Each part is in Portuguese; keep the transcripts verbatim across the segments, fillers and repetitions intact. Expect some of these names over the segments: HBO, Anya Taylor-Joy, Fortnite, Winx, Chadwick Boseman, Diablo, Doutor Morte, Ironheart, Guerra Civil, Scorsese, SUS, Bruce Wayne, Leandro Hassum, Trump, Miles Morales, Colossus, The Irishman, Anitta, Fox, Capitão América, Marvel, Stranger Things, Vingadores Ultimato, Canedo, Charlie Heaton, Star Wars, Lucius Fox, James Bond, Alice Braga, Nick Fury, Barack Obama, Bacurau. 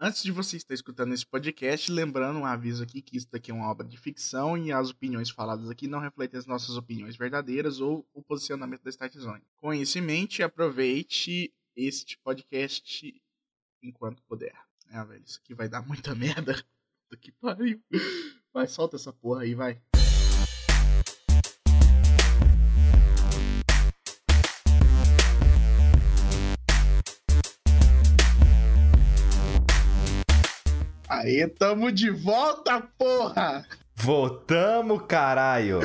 Antes de você estar escutando esse podcast, lembrando um aviso aqui que isso daqui é uma obra de ficção e as opiniões faladas aqui não refletem as nossas opiniões verdadeiras ou o posicionamento da Start Zone. Com isso em mente, aproveite este podcast enquanto puder. Ah, velho, isso aqui vai dar muita merda. Puta que pariu. Vai, solta essa porra aí, vai. Aê, tamo de volta, porra! Voltamos, caralho!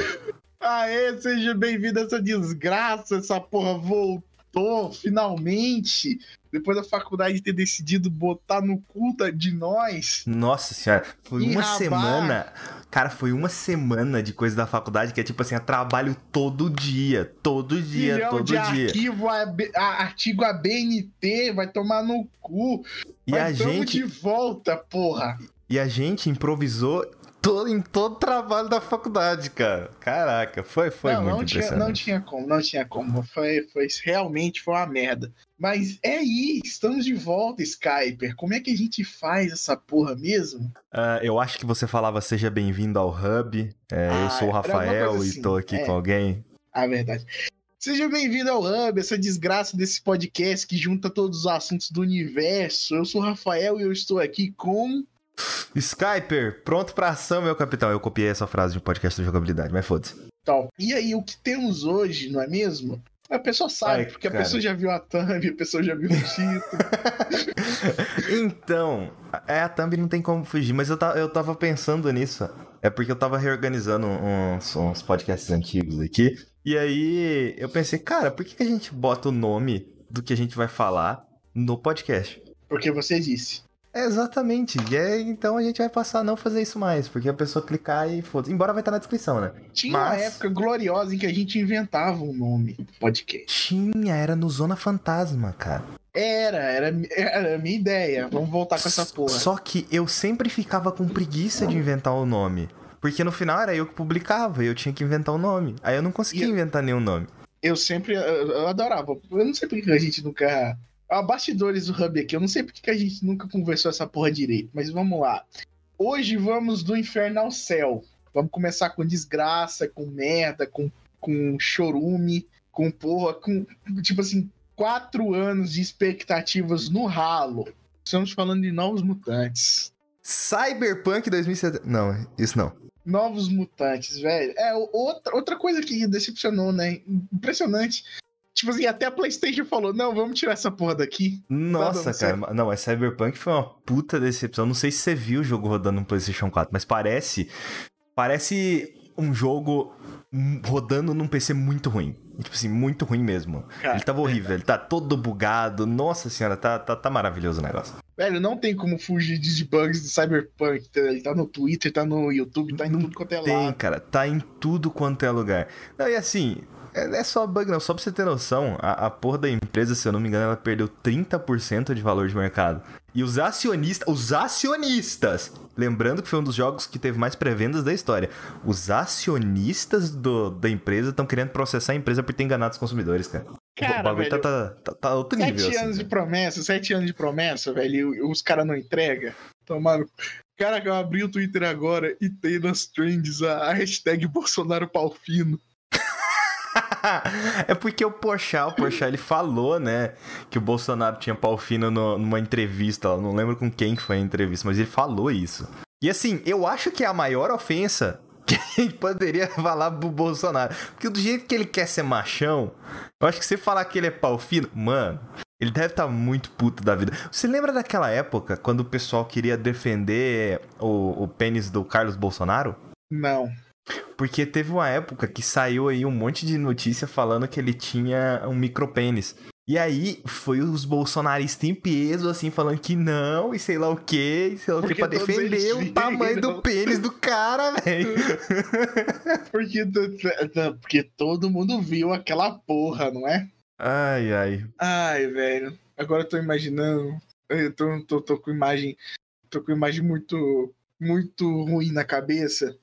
Aê, seja bem-vindo a essa desgraça, essa porra voltou, finalmente! Depois da faculdade ter decidido botar no cu de nós... Nossa senhora, foi uma rabar. semana... Cara, foi uma semana de coisa da faculdade que é tipo assim, eu trabalho todo dia, todo dia, Milhão todo de dia. Arquivo, a, a, artigo A B N T, vai tomar no cu. E mas a gente... de volta, porra. E a gente improvisou todo, em todo o trabalho da faculdade, cara. Caraca, foi, foi não, muito não impressionante. Tinha, não tinha como, não tinha como. Foi, foi, realmente foi uma merda. Mas é aí, estamos de volta, Skyper. Como é que a gente faz essa porra mesmo? Uh, eu acho que você falava seja bem-vindo ao Hub. É, ah, eu sou o Rafael assim, e tô aqui é. com alguém. Ah, verdade. Seja bem-vindo ao Hub, essa desgraça desse podcast que junta todos os assuntos do universo. Eu sou o Rafael e eu estou aqui com... Skyper, pronto pra ação, meu capitão. Eu copiei essa frase de um podcast de jogabilidade, mas foda-se. Então, e aí, o que temos hoje, não é mesmo? A pessoa sabe, Ai, porque cara. a pessoa já viu a thumb, a pessoa já viu o título. Então, é, a thumb não tem como fugir, mas eu tava, eu tava pensando nisso. É porque eu tava reorganizando uns, uns podcasts antigos aqui. E aí eu pensei, cara, por que, que a gente bota o nome do que a gente vai falar no podcast? Porque você disse. É, exatamente. E é, então a gente vai passar a não fazer isso mais, porque a pessoa clicar e foda-se. Embora vai estar na descrição, né? Tinha Mas... uma época gloriosa em que a gente inventava um nome do podcast. Tinha, era no Zona Fantasma, cara. Era, era, era a minha ideia. Vamos voltar com essa porra. Só que eu sempre ficava com preguiça de inventar o nome, porque no final era eu que publicava e eu tinha que inventar o nome. Aí eu não conseguia e inventar eu... nenhum nome. Eu sempre, eu, eu adorava. Eu não sei porque a gente nunca... Ah, bastidores do Hub aqui, eu não sei porque que a gente nunca conversou essa porra direito, mas vamos lá. Hoje vamos do inferno ao céu. Vamos começar com desgraça, com merda, com, com chorume, com porra, com, tipo assim, quatro anos de expectativas no ralo. Estamos falando de Novos Mutantes. Cyberpunk dois mil e setenta... Não, isso não. Novos Mutantes, velho. É, outra, outra coisa que decepcionou, né? Impressionante. Tipo assim, até a PlayStation falou, não, vamos tirar essa porra daqui. Nossa, não, cara, certo. Não, mas Cyberpunk foi uma puta decepção. Não sei se você viu o jogo rodando no PlayStation quatro, mas parece... Parece um jogo rodando num P C muito ruim. Tipo assim, muito ruim mesmo. Cara, ele tava horrível, é, ele tá todo bugado. Nossa senhora, tá, tá, tá maravilhoso o negócio. Velho, não tem como fugir de bugs do Cyberpunk. Ele tá no Twitter, tá no YouTube, tá em não tudo quanto é lado. Tem, cara, tá em tudo quanto é lugar. Não, e assim... É só bug não, só pra você ter noção, a, a porra da empresa, se eu não me engano, ela perdeu trinta por cento de valor de mercado. E os acionistas, os acionistas, lembrando que foi um dos jogos que teve mais pré-vendas da história, os acionistas do, da empresa estão querendo processar a empresa por ter enganado os consumidores, cara. Cara, o bagulho velho, tá, tá, tá outro sete nível. Sete anos assim, de promessa, sete anos de promessa, velho, e os caras não entregam. Tomaram... Cara, eu abri o Twitter agora e tem nas trends a, a hashtag Bolsonaro Palfino. É porque o Porchat, o Porchat, ele falou, né, que o Bolsonaro tinha pau fino no, numa entrevista, eu não lembro com quem que foi a entrevista, mas ele falou isso. E assim, eu acho que é a maior ofensa que a gente poderia falar pro Bolsonaro, porque do jeito que ele quer ser machão, eu acho que você falar que ele é pau fino, mano, ele deve estar muito puto da vida. Você lembra daquela época quando o pessoal queria defender o, o pênis do Carlos Bolsonaro? Não. Porque teve uma época que saiu aí um monte de notícia falando que ele tinha um micropênis. E aí foi os bolsonaristas em peso, assim, falando que não, e sei lá o que, sei lá o que, pra defender o tamanho do pênis do cara, velho. Porque, porque todo mundo viu aquela porra, não é? Ai, ai. Ai, velho. Agora eu tô imaginando. Eu tô, tô, tô com imagem. Tô com imagem muito, muito ruim na cabeça.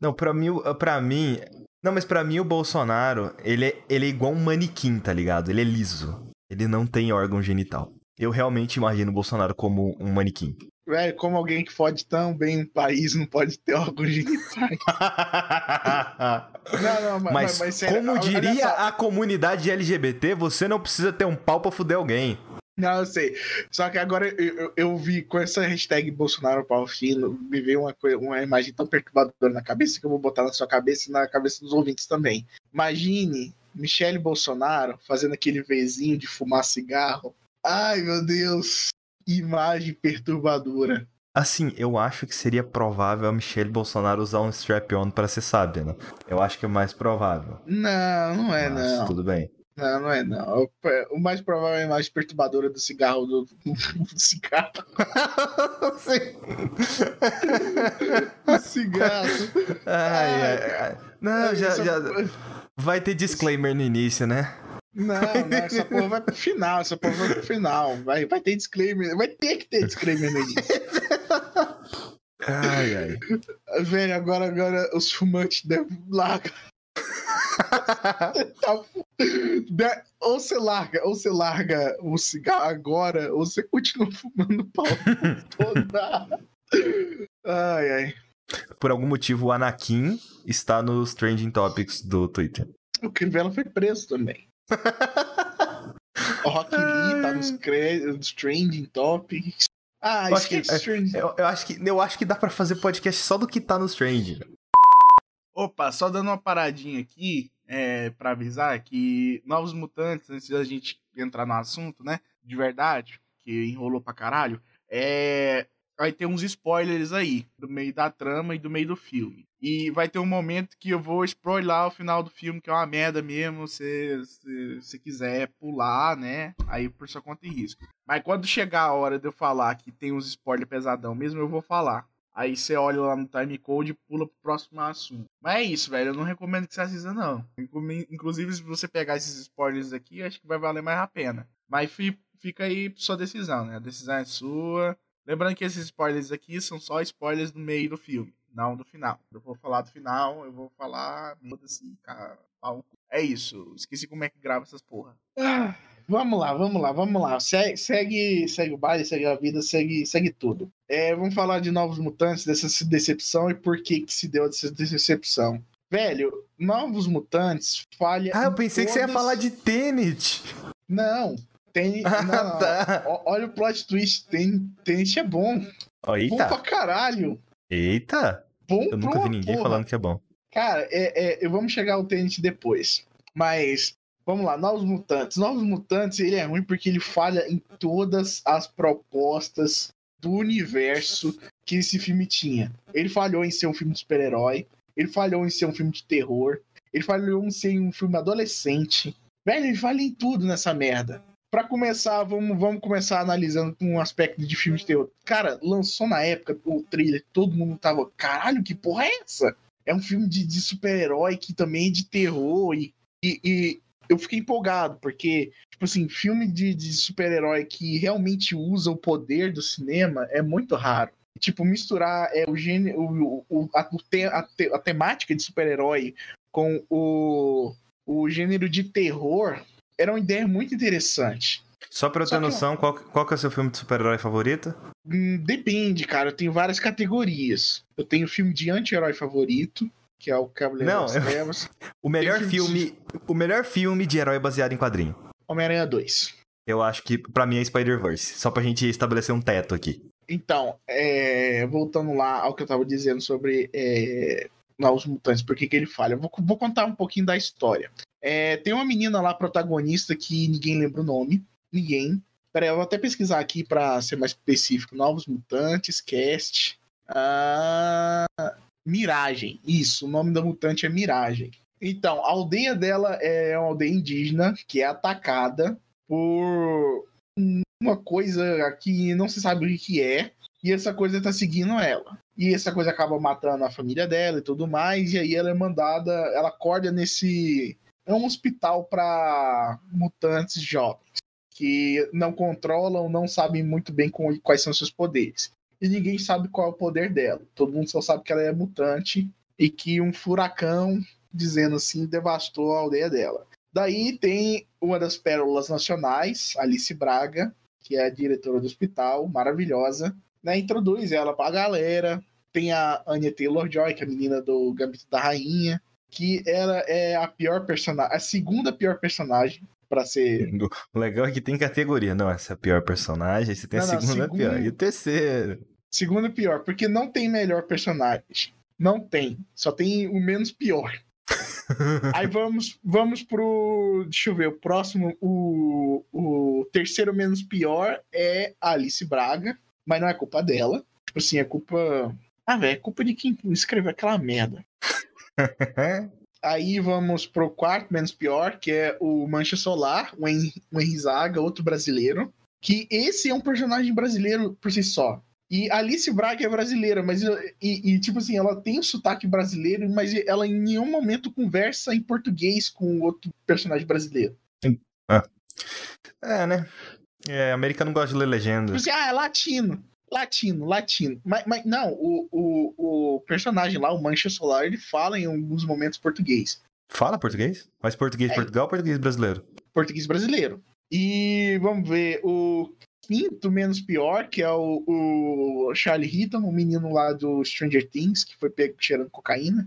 Não, pra mim, pra mim... Não, mas pra mim o Bolsonaro, ele é, ele é igual um manequim, tá ligado? Ele é liso. Ele não tem órgão genital. eu realmente imagino o Bolsonaro como um manequim. Velho, como alguém que fode tão bem um país não pode ter órgãos genitais? Não, não, mas, mas, mas sério, como diria a comunidade L G B T, você não precisa ter um pau pra fuder alguém. Não, eu sei. Só que agora eu, eu, eu vi com essa hashtag Bolsonaro Pau Fino, me veio uma, coisa, uma imagem tão perturbadora na cabeça que eu vou botar na sua cabeça e na cabeça dos ouvintes também. Imagine Michele Bolsonaro fazendo aquele vezinho de fumar cigarro. Ai, meu Deus. Imagem perturbadora. Assim, eu acho que seria provável a Michele Bolsonaro usar um strap-on pra ser sábia, né? Eu acho que é mais provável. Não, não é. Mas, não. Tudo bem. Não, não é não. O mais provável é a imagem perturbadora do cigarro do, do cigarro. O cigarro. Ai, ai, ai. Não, já, já. Vai ter disclaimer no início, né? Não, não, essa porra vai pro final, essa porra vai pro final. Vai, vai ter disclaimer, vai ter que ter disclaimer no início. Ai, ai. Velho, agora, agora os fumantes devem largar. Tá... De... Ou você larga, ou você larga o cigarro agora, ou você continua fumando pau toda. Ai, ai. Por algum motivo, o Anakin está nos trending topics do Twitter. O Crivella foi preso também. O Rock Lee tá nos, cre... nos trending topics. Ah, eu acho que, é, eu, eu acho que eu acho que dá pra fazer podcast só do que tá nos trending. Opa, só dando uma paradinha aqui, é, pra avisar que Novos Mutantes, antes da gente entrar no assunto, né, de verdade, que enrolou pra caralho, é, vai ter uns spoilers aí, do meio da trama e do meio do filme. E vai ter um momento que eu vou spoiler o final do filme, que é uma merda mesmo, se você se, se quiser pular, né, aí por sua conta e risco. Mas quando chegar a hora de eu falar que tem uns spoilers pesadão mesmo, eu vou falar. Aí você olha lá no timecode e pula pro próximo assunto. Mas é isso, velho. Eu não recomendo que você assista, não. Inclusive, se você pegar esses spoilers aqui, acho que vai valer mais a pena. Mas fica aí pra sua decisão, né? A decisão é sua. Lembrando que esses spoilers aqui são só spoilers do meio do filme, não do final. Eu vou falar do final, eu vou falar... Assim, cara, pau. É isso. Esqueci como é que grava essas porra. Ah, vamos lá, vamos lá, vamos lá. Segue, segue, segue o baile, segue a vida, segue, segue tudo. É, vamos falar de Novos Mutantes, dessa decepção e por que que se deu essa decepção. Velho, Novos Mutantes falha... Ah, eu pensei todas... que você ia falar de Tenet. Não, Tenet... Ah, não, não. Tá. O, olha o plot twist, Tenet, Tenet é bom. Oh, eita. Bom pra caralho. Eita. Bom eu nunca vi ninguém porra. Falando que é bom. Cara, é, é, vamos chegar ao Tenet depois. Mas... Vamos lá, Novos Mutantes. Novos Mutantes, ele é ruim porque ele falha em todas as propostas do universo que esse filme tinha. Ele falhou em ser um filme de super-herói, ele falhou em ser um filme de terror, ele falhou em ser um filme adolescente. Velho, ele falha em tudo nessa merda. Pra começar, vamos, vamos começar analisando um aspecto de filme de terror. Cara, lançou na época o trailer, todo mundo tava, caralho, que porra é essa? É um filme de, de super-herói que também é de terror e... e, e... Eu fiquei empolgado, porque, tipo assim, filme de, de super-herói que realmente usa o poder do cinema é muito raro. Tipo, misturar é, o gênero, o, o, a, a, a temática de super-herói com o, o gênero de terror era uma ideia muito interessante. Só pra eu ter Só noção, que... qual, qual que é o seu filme de super-herói favorito? Hum, depende, cara. Eu tenho várias categorias. Eu tenho filme de anti-herói favorito, que é o Cavaleiro das Trevas. O melhor filme, de... o melhor filme de herói baseado em quadrinho. Homem-Aranha dois. Eu acho que, pra mim, é Spider-Verse. Só pra gente estabelecer um teto aqui. Então, é... voltando lá ao que eu tava dizendo sobre é... Novos Mutantes, por que que ele falha. Eu vou, vou contar um pouquinho da história. É... Tem uma menina lá, protagonista, que ninguém lembra o nome. Ninguém. Peraí, eu vou até pesquisar aqui pra ser mais específico. Novos Mutantes, cast... Ah... Miragem, isso, o nome da mutante é Miragem. Então, a aldeia dela é uma aldeia indígena que é atacada por uma coisa que não se sabe o que é, e essa coisa tá seguindo ela. E essa coisa acaba matando a família dela e tudo mais, e aí ela é mandada, ela acorda nesse... É um hospital pra mutantes jovens, que não controlam, não sabem muito bem quais são seus poderes. E ninguém sabe qual é o poder dela. Todo mundo só sabe que ela é mutante e que um furacão, dizendo assim, devastou a aldeia dela. Daí tem uma das pérolas nacionais, Alice Braga, que é a diretora do hospital, maravilhosa, né? Introduz ela pra galera. Tem a Anya Taylor-Joy, que é a menina do Gambito da Rainha, que ela é a pior personagem, a segunda pior personagem pra ser... O legal é que tem categoria. Não, essa é a pior personagem, aí você tem não, a segunda, segunda pior. E o terceiro? Segunda pior, porque não tem melhor personagem. Não tem. Só tem o menos pior. Aí vamos, vamos pro... Deixa eu ver, o próximo... O, o terceiro menos pior é a Alice Braga, mas não é culpa dela. Tipo assim, é culpa... Ah, velho, é culpa de quem escreveu aquela merda. Aí vamos pro quarto menos pior, que é o Mancha Solar, o Henry Zaga, outro brasileiro. Que esse é um personagem brasileiro por si só. E Alice Braga é brasileira, mas... E, e, tipo assim, ela tem um sotaque brasileiro, mas ela em nenhum momento conversa em português com outro personagem brasileiro. Ah. É, né? É, americano gosta de ler legenda. Tipo assim, ah, é latino. Latino, latino. Mas, mas não, o, o, o personagem lá, o Mancha Solar, ele fala em alguns momentos português. Fala português? Mas português de é. Portugal ou português brasileiro? Português brasileiro. E vamos ver, o... quinto menos pior, que é o, o Charlie Heaton, o menino lá do Stranger Things, que foi pego cheirando cocaína,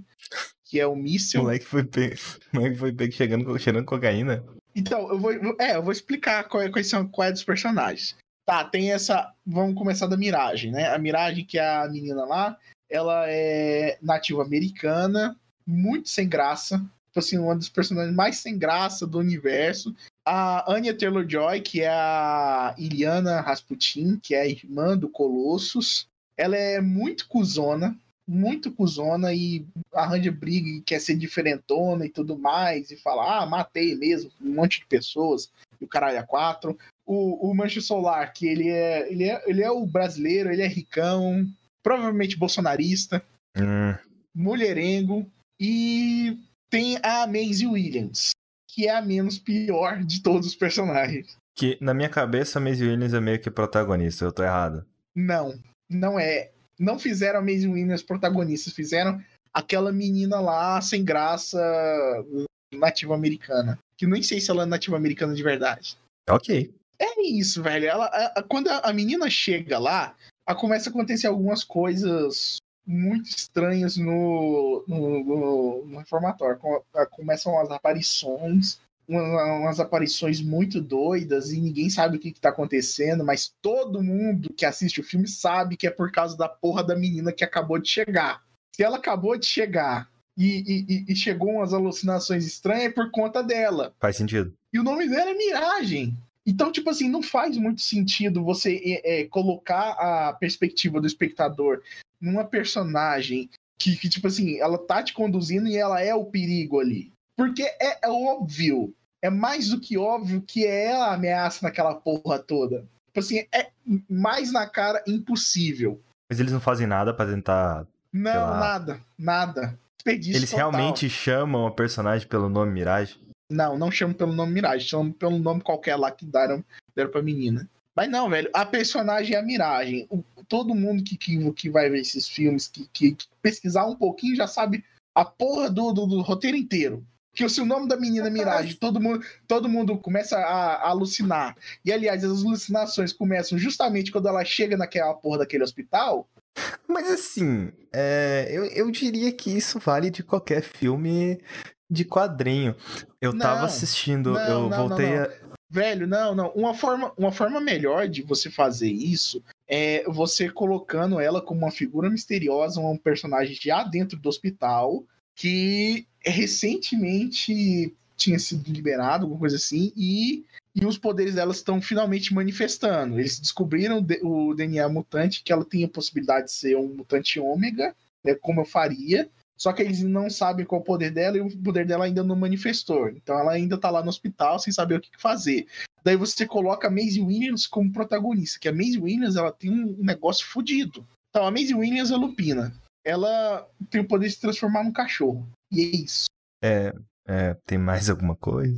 que é o míssil. O moleque foi pego, o moleque foi pego cheirando, cheirando cocaína. Então, eu vou, é, eu vou explicar qual é, quais são quais é dos personagens. Tá, tem essa... Vamos começar da Miragem, né? A Miragem, que é a menina lá, ela é nativa americana, muito sem graça, tipo assim, uma dos personagens mais sem graça do universo. A Anya Taylor-Joy, que é a Iliana Rasputin, que é a irmã do Colossus. Ela é muito cuzona, muito cuzona, e arranja briga e quer ser diferentona e tudo mais, e fala, ah, matei mesmo um monte de pessoas, e o caralho a quatro. O, o Mancha Solar, que ele é, ele, é, ele é o brasileiro, ele é ricão, provavelmente bolsonarista, hum. mulherengo, e tem a Maisie Williams, que é a menos pior de todos os personagens. Que, na minha cabeça, a Maisie Williams é meio que protagonista. Eu tô errado? Não, não é. Não fizeram a Maisie Williams protagonista. Fizeram aquela menina lá, sem graça, nativa americana. Que nem sei se ela é nativa americana de verdade. Ok. É isso, velho. Ela, a, a, quando a, a menina chega lá, a, começa a acontecer algumas coisas... muito estranhos no, no, no, no reformatório. Começam as aparições, umas aparições muito doidas, e ninguém sabe o que, que tá acontecendo, mas todo mundo que assiste o filme sabe que é por causa da porra da menina que acabou de chegar. Se ela acabou de chegar e, e, e chegou umas alucinações estranhas, é por conta dela. Faz sentido. E o nome dela é Miragem. Então, tipo assim, não faz muito sentido você é, colocar a perspectiva do espectador numa personagem que, que, tipo assim, ela tá te conduzindo e ela é o perigo ali. Porque é, é óbvio, é mais do que óbvio que é ela a ameaça naquela porra toda. Tipo assim, é mais na cara impossível. Mas eles não fazem nada pra tentar... Não, nada, nada. Desperdício eles total. Realmente chamam a personagem pelo nome Miragem? Não, não chamam pelo nome Miragem, chamam pelo nome qualquer lá que deram, deram pra menina. Mas não, velho, a personagem é a Miragem. O, todo mundo que, que, que vai ver esses filmes, que, que, que pesquisar um pouquinho, já sabe a porra do, do, do roteiro inteiro. Porque se o nome da menina é Miragem, todo mundo, todo mundo começa a, a alucinar. E, aliás, as alucinações começam justamente quando ela chega naquela porra daquele hospital. Mas, assim, é, eu, eu diria que isso vale de qualquer filme de quadrinho. Eu não, tava assistindo, não, eu não, voltei não, não. a... Velho, não, não. Uma forma, uma forma melhor de você fazer isso é você colocando ela como uma figura misteriosa, um personagem já dentro do hospital, que recentemente tinha sido liberado, alguma coisa assim, e, e os poderes dela estão finalmente manifestando. Eles descobriram o D N A mutante, que ela tem a possibilidade de ser um mutante ômega, né, como eu faria, só que eles não sabem qual é o poder dela e o poder dela ainda não manifestou. Então ela ainda tá lá no hospital sem saber o que fazer. Daí você coloca a Maisie Williams como protagonista, que a Maisie Williams, ela tem um negócio fodido. Então a Maisie Williams é lupina. Ela tem o poder de se transformar num cachorro. E é isso. É, é, tem mais alguma coisa?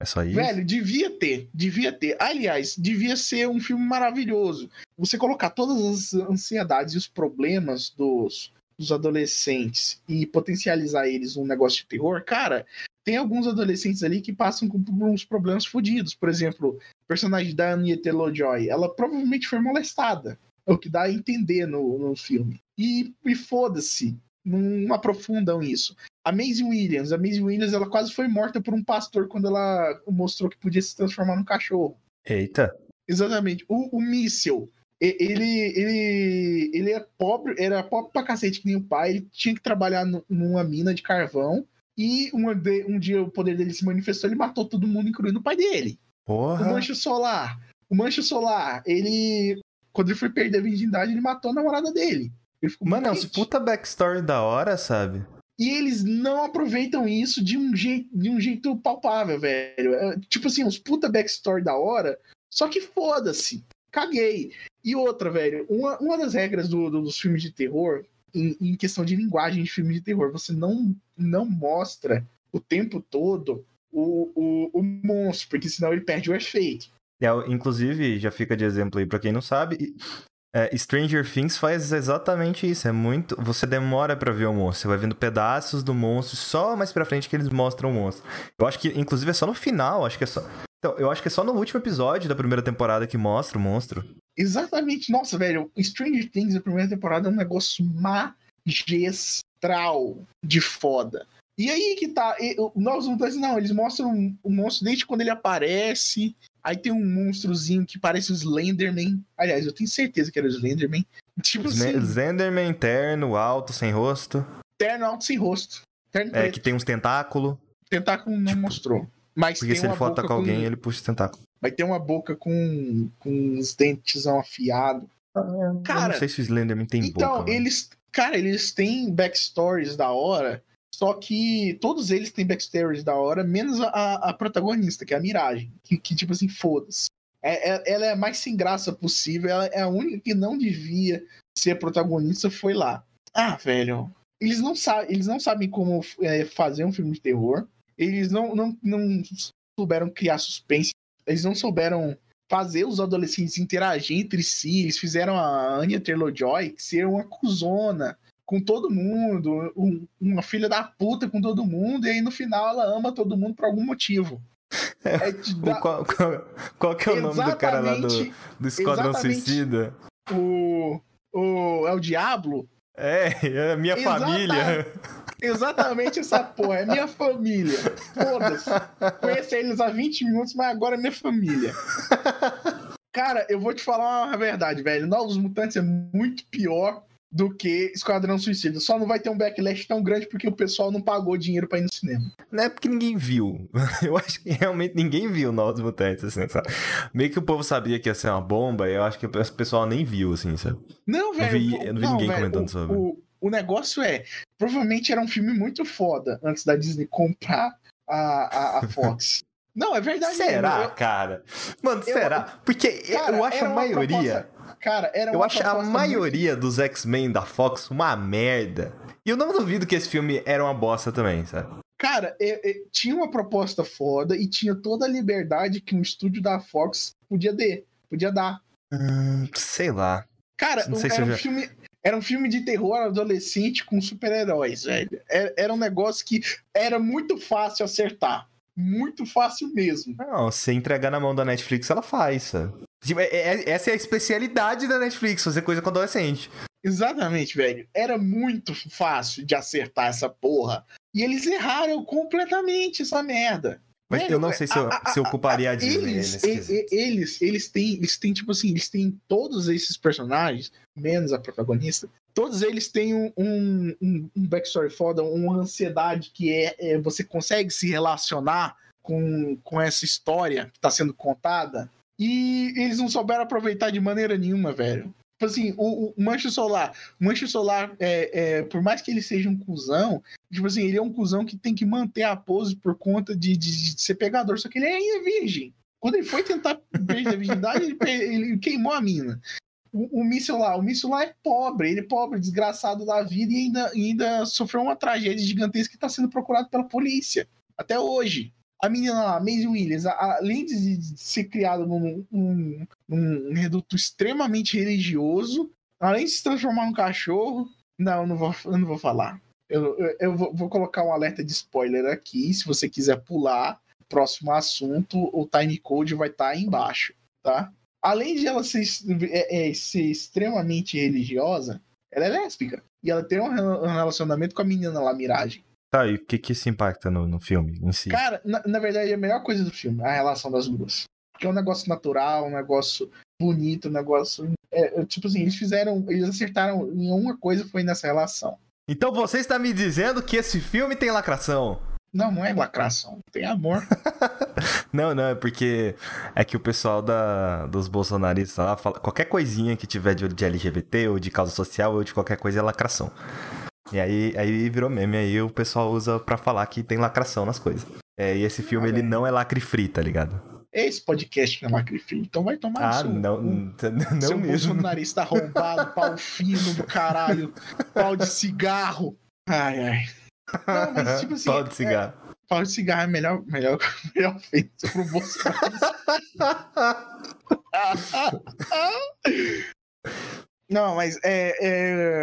É só isso? Velho, devia ter, devia ter. Aliás, devia ser um filme maravilhoso. Você colocar todas as ansiedades e os problemas dos... dos adolescentes e potencializar eles num negócio de terror, cara, tem alguns adolescentes ali que passam por uns problemas fodidos. Por exemplo, personagem da Anya Taylor-Joy, ela provavelmente foi molestada. É o que dá a entender no, no filme. E, e foda-se, não aprofundam isso. A Maisie Williams, a Maisie Williams, ela quase foi morta por um pastor quando ela mostrou que podia se transformar num cachorro. Eita. Exatamente. O, o míssil, ele, ele, ele é pobre, era pobre pra cacete que nem o pai, ele tinha que trabalhar no, numa mina de carvão, e um, um dia o poder dele se manifestou, ele matou todo mundo, incluindo o pai dele. Porra. O Mancha Solar, o Mancha Solar, ele, quando ele foi perder a virgindade, ele matou a namorada dele. Mano, é uma puta backstory da hora, sabe? E eles não aproveitam isso de um jeito, de um jeito palpável, velho. É, tipo assim, uns puta backstory da hora, só que foda-se, caguei. E outra, velho, uma, uma das regras do, do, dos filmes de terror, em, em questão de linguagem de filme de terror, você não, não mostra o tempo todo o, o, o monstro, porque senão ele perde o efeito. É, inclusive, já fica de exemplo aí pra quem não sabe... É, Stranger Things faz exatamente isso, é muito... Você demora pra ver o monstro, você vai vendo pedaços do monstro, só mais pra frente que eles mostram o monstro. Eu acho que, inclusive, é só no final, acho que é só... Então, eu acho que é só no último episódio da primeira temporada que mostra o monstro. Exatamente, nossa, velho, Stranger Things, a primeira temporada, é um negócio magistral de foda. E aí que tá, nós não estamos não, eles mostram o monstro desde quando ele aparece... Aí tem um monstrozinho que parece o Slenderman. Aliás, eu tenho certeza que era o Slenderman. Tipo assim... Slenderman, terno, alto, sem rosto. Terno, alto, sem rosto. Terno é, preto. Que tem uns tentáculos. Tentáculo não tipo, mostrou. Mas porque tem se uma ele for atacar com... alguém, ele puxa o tentáculo. Vai ter uma boca com, com uns dentezão afiado. Ah, cara, eu não sei se o Slenderman tem então, boca. Então, eles... Cara, eles têm backstories da hora. Só que todos eles têm backstories da hora, menos a, a protagonista, que é a Miragem. Que, que tipo assim, foda-se. É, é, ela é a mais sem graça possível. Ela é a única que não devia ser a protagonista, foi lá. Ah, velho. Eles não, sa- eles não sabem como é, fazer um filme de terror. Eles não, não, não souberam criar suspense. Eles não souberam fazer os adolescentes interagir entre si. Eles fizeram a Anya Taylor-Joy ser uma cuzona com todo mundo, um, uma filha da puta com todo mundo, e aí no final ela ama todo mundo por algum motivo. É, é da... qual, qual, qual que é o nome do cara lá do, do Esquadrão Suicida? O, o, é o Diablo? É, é a minha Exata, família. Exatamente essa porra, é minha família. Foda-se. Conheço eles há vinte minutos, mas agora é minha família. Cara, eu vou te falar uma verdade, velho. Novos Mutantes é muito pior do que Esquadrão Suicida. Só não vai ter um backlash tão grande porque o pessoal não pagou dinheiro pra ir no cinema. Não é porque ninguém viu. Eu acho que realmente ninguém viu Novos Mutantes, assim, sabe? Meio que o povo sabia que ia ser uma bomba e eu acho que o pessoal nem viu, assim, sabe? Não, velho. Eu, vi, eu não vi não, ninguém véio, comentando o, sobre. O, o negócio é, provavelmente era um filme muito foda antes da Disney comprar a, a, a Fox. Não, é verdade. Será, eu, cara? Mano, eu, será? Porque cara, eu acho a maioria... Proposta... Cara, era uma Eu acho a maioria muito... dos X-Men da Fox uma merda. E eu não duvido que esse filme era uma bosta também, sabe? Cara, é, é, tinha uma proposta foda e tinha toda a liberdade que um estúdio da Fox podia, de, podia dar. Hum, sei lá. Cara, não sei era, se um já... filme, era um filme de terror adolescente com super-heróis, velho. Era, era um negócio que era muito fácil acertar. Muito fácil mesmo. Não, se entregar na mão da Netflix, ela faz, sabe? Tipo, essa é a especialidade da Netflix, fazer coisa com adolescente. Exatamente, velho. Era muito fácil de acertar essa porra. E eles erraram completamente essa merda. Mas velho, eu não sei se eu, a, se eu culparia a, a, a Disney. Eles, e, eles, eles, têm, eles têm, tipo assim, eles têm todos esses personagens, menos a protagonista, todos eles têm um, um, um, um backstory foda, uma ansiedade que é, é você consegue se relacionar com, com essa história que tá sendo contada. E eles não souberam aproveitar de maneira nenhuma, velho. Tipo assim, o, o Mancha Solar, o Mancha Solar, é, é, por mais que ele seja um cuzão, tipo assim, ele é um cuzão que tem que manter a pose por conta de, de, de ser pegador, só que ele ainda é virgem. Quando ele foi tentar perder a virgindade, ele, ele queimou a mina. O, o míssil lá, o míssil lá é pobre, ele é pobre, desgraçado da vida, e ainda, ainda sofreu uma tragédia gigantesca que tá sendo procurado pela polícia, até hoje. A menina lá, a Maisie Williams, além de ser criada num, num, num reduto extremamente religioso, além de se transformar num cachorro... Não, eu não vou, eu não vou falar. Eu, eu, eu vou, vou colocar um alerta de spoiler aqui, se você quiser pular. próximo assunto, o timecode vai estar aí embaixo, tá? Além de ela ser, é, é, ser extremamente religiosa, ela é lésbica. E ela tem um relacionamento com a menina lá, Miragem. Tá, e o que que isso impacta no, no filme em si? Cara, na, na verdade, é a melhor coisa do filme, a relação das duas. Porque é um negócio natural, um negócio bonito, um negócio... É, tipo assim, eles fizeram... Eles acertaram em uma coisa, foi nessa relação. Então você está me dizendo que esse filme tem lacração? Não, não é lacração, tem amor. Não, não, é porque é que o pessoal da, dos bolsonaristas lá fala, qualquer coisinha que tiver de, de L G B T ou de causa social ou de qualquer coisa é lacração. E aí, aí virou meme, aí o pessoal usa pra falar que tem lacração nas coisas. É, e esse filme, ah, ele é. não é lacre-free, tá ligado? Esse podcast não é lacre-free, então vai tomar isso. Ah, não, não, não seu mesmo. Bolsonarista arrombado, pau fino do caralho, pau de cigarro. Ai, ai. Não, mas tipo assim... Pau de cigarro. É, pau de cigarro é melhor, melhor, melhor feito pro Bolsonaro. Não, mas é...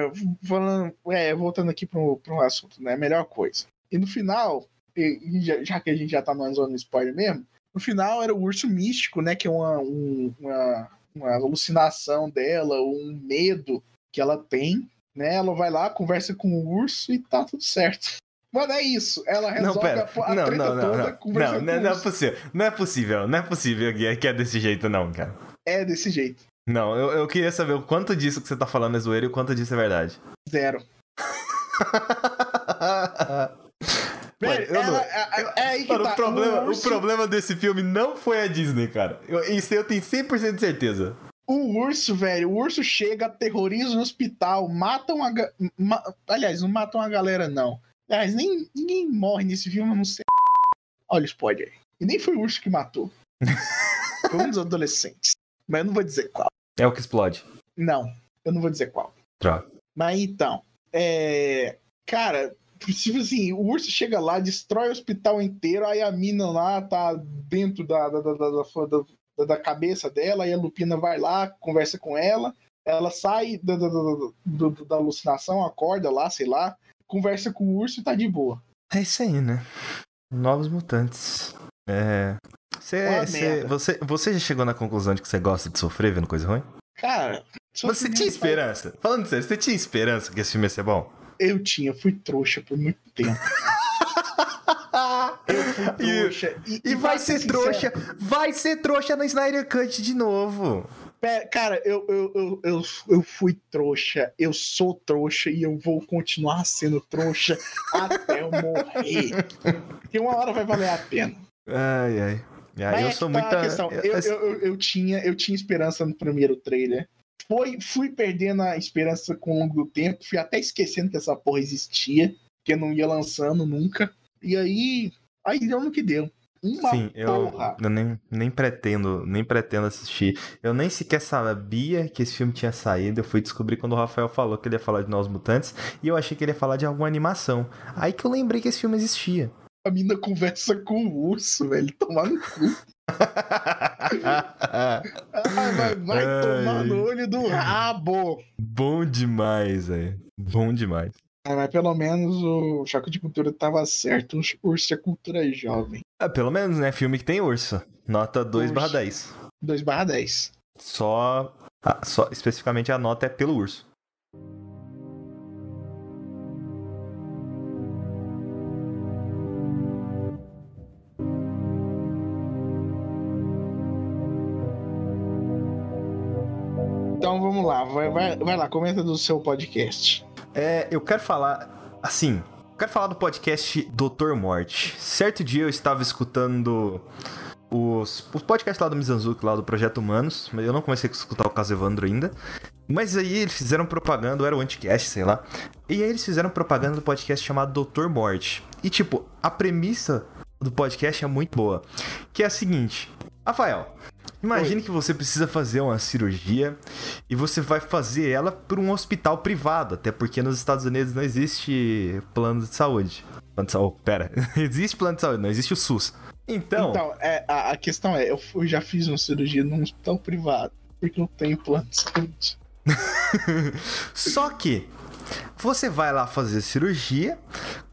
é falando, é, voltando aqui pro, pro assunto, né? Melhor coisa. E no final, e, já, já que a gente já tá na zona spoiler mesmo, no final era o urso místico, né? Que é uma, um, uma, uma alucinação dela, um medo que ela tem. Né, ela vai lá, conversa com o urso e tá tudo certo. Mano, é isso. Ela resolve não, pera. a, a não, treta não, não, toda não, conversando não, com não, não é possível. Não é possível. Não é possível que é desse jeito, não, cara. É desse jeito. Não, eu, eu queria saber o quanto disso que você tá falando é zoeiro e o quanto disso é verdade. Zero. Velho, eu ela, eu, é aí que mano, tá. O problema, o, urso... o problema desse filme não foi a Disney, cara. Eu, isso eu tenho cem por cento de certeza. O urso, velho, o urso chega, aterroriza o hospital, matam a... Ga... Ma... Aliás, não matam a galera, não. Aliás, nem, ninguém morre nesse filme, eu não sei. Olha o spoiler aí. E nem foi o urso que matou. Foi um dos adolescentes. Mas eu não vou dizer qual. É o que explode. Não, eu não vou dizer qual. Tá. Mas então, é... Cara, tipo assim, o urso chega lá, destrói o hospital inteiro, aí a mina lá tá dentro da... da, da, da, da, da... da cabeça dela, e a Lupina vai lá, conversa com ela, ela sai da, da, da, da, da alucinação, acorda lá, sei lá, conversa com o urso e tá de boa. É isso aí, né? Novos Mutantes. É... Cê, cê, você, você já chegou na conclusão de que você gosta de sofrer vendo coisa ruim? Cara... Você tinha esperança? Faz... Falando sério, você tinha esperança que esse filme ia ser bom? Eu tinha, fui trouxa por muito tempo. Eu fui trouxa. E, e, e vai ser, ser trouxa. Vai ser trouxa no Snyder Cut de novo. Pera, cara, eu, eu, eu, eu, eu fui trouxa. Eu sou trouxa e eu vou continuar sendo trouxa até eu morrer. Porque uma hora vai valer a pena. Ai, ai. ai eu é sou tá muita... eu, eu, eu, eu, tinha, eu tinha esperança no primeiro trailer. Foi, fui perdendo a esperança com o longo do tempo. Fui até esquecendo que essa porra existia. Que eu não ia lançando nunca. E aí, aí deu no que deu. Uma Sim, porra. eu, eu nem, nem pretendo, nem pretendo assistir. Eu nem sequer sabia que esse filme tinha saído. Eu fui descobrir quando o Rafael falou que ele ia falar de Novos Mutantes. E eu achei que ele ia falar de alguma animação. Aí que eu lembrei que esse filme existia. A mina conversa com o urso, velho. Tomar no cu. ah, vai vai tomar no olho do rabo. Bom demais, velho. Bom demais. É, mas pelo menos o choque de cultura tava certo. O urso é cultura jovem. É, pelo menos, né? Filme que tem urso. Nota dois barra dez. dois barra dez. Só, ah, só... Especificamente a nota é pelo urso. Então vamos lá. Vai, vai, vai lá, comenta do seu podcast. É, eu quero falar, assim, quero falar do podcast Doutor Morte. Certo dia eu estava escutando os, os podcasts lá do Mizanzuki, lá do Projeto Humanos, mas eu não comecei a escutar o caso Evandro ainda. Mas aí eles fizeram propaganda, era o Anticast, sei lá. E aí eles fizeram propaganda do podcast chamado Doutor Morte. E tipo, a premissa do podcast é muito boa, que é a seguinte... Rafael, imagine Oi. que você precisa fazer uma cirurgia e você vai fazer ela por um hospital privado, até porque nos Estados Unidos não existe plano de saúde. Plano de saúde, pera, existe plano de saúde, não existe o SUS. Então, então é, a, a questão é, eu já fiz uma cirurgia num hospital privado, porque eu tenho plano de saúde. Só que... Você vai lá fazer cirurgia,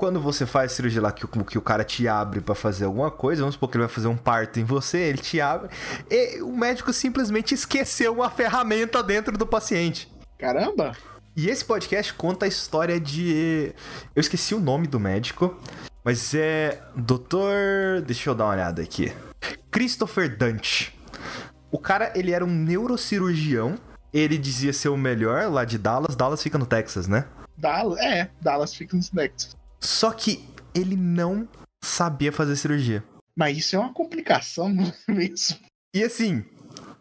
quando você faz cirurgia lá, que, que o cara te abre pra fazer alguma coisa, vamos supor que ele vai fazer um parto em você, ele te abre, e o médico simplesmente esqueceu uma ferramenta dentro do paciente. Caramba! E esse podcast conta a história de... Eu esqueci o nome do médico, mas é... doutor... Deixa eu dar uma olhada aqui. Christopher Dante. O cara, ele era um neurocirurgião. Ele dizia ser o melhor lá de Dallas. Dallas fica no Texas, né? Dallas, é, Dallas fica no Texas. Só que ele não sabia fazer cirurgia. Mas isso é uma complicação mesmo. E assim,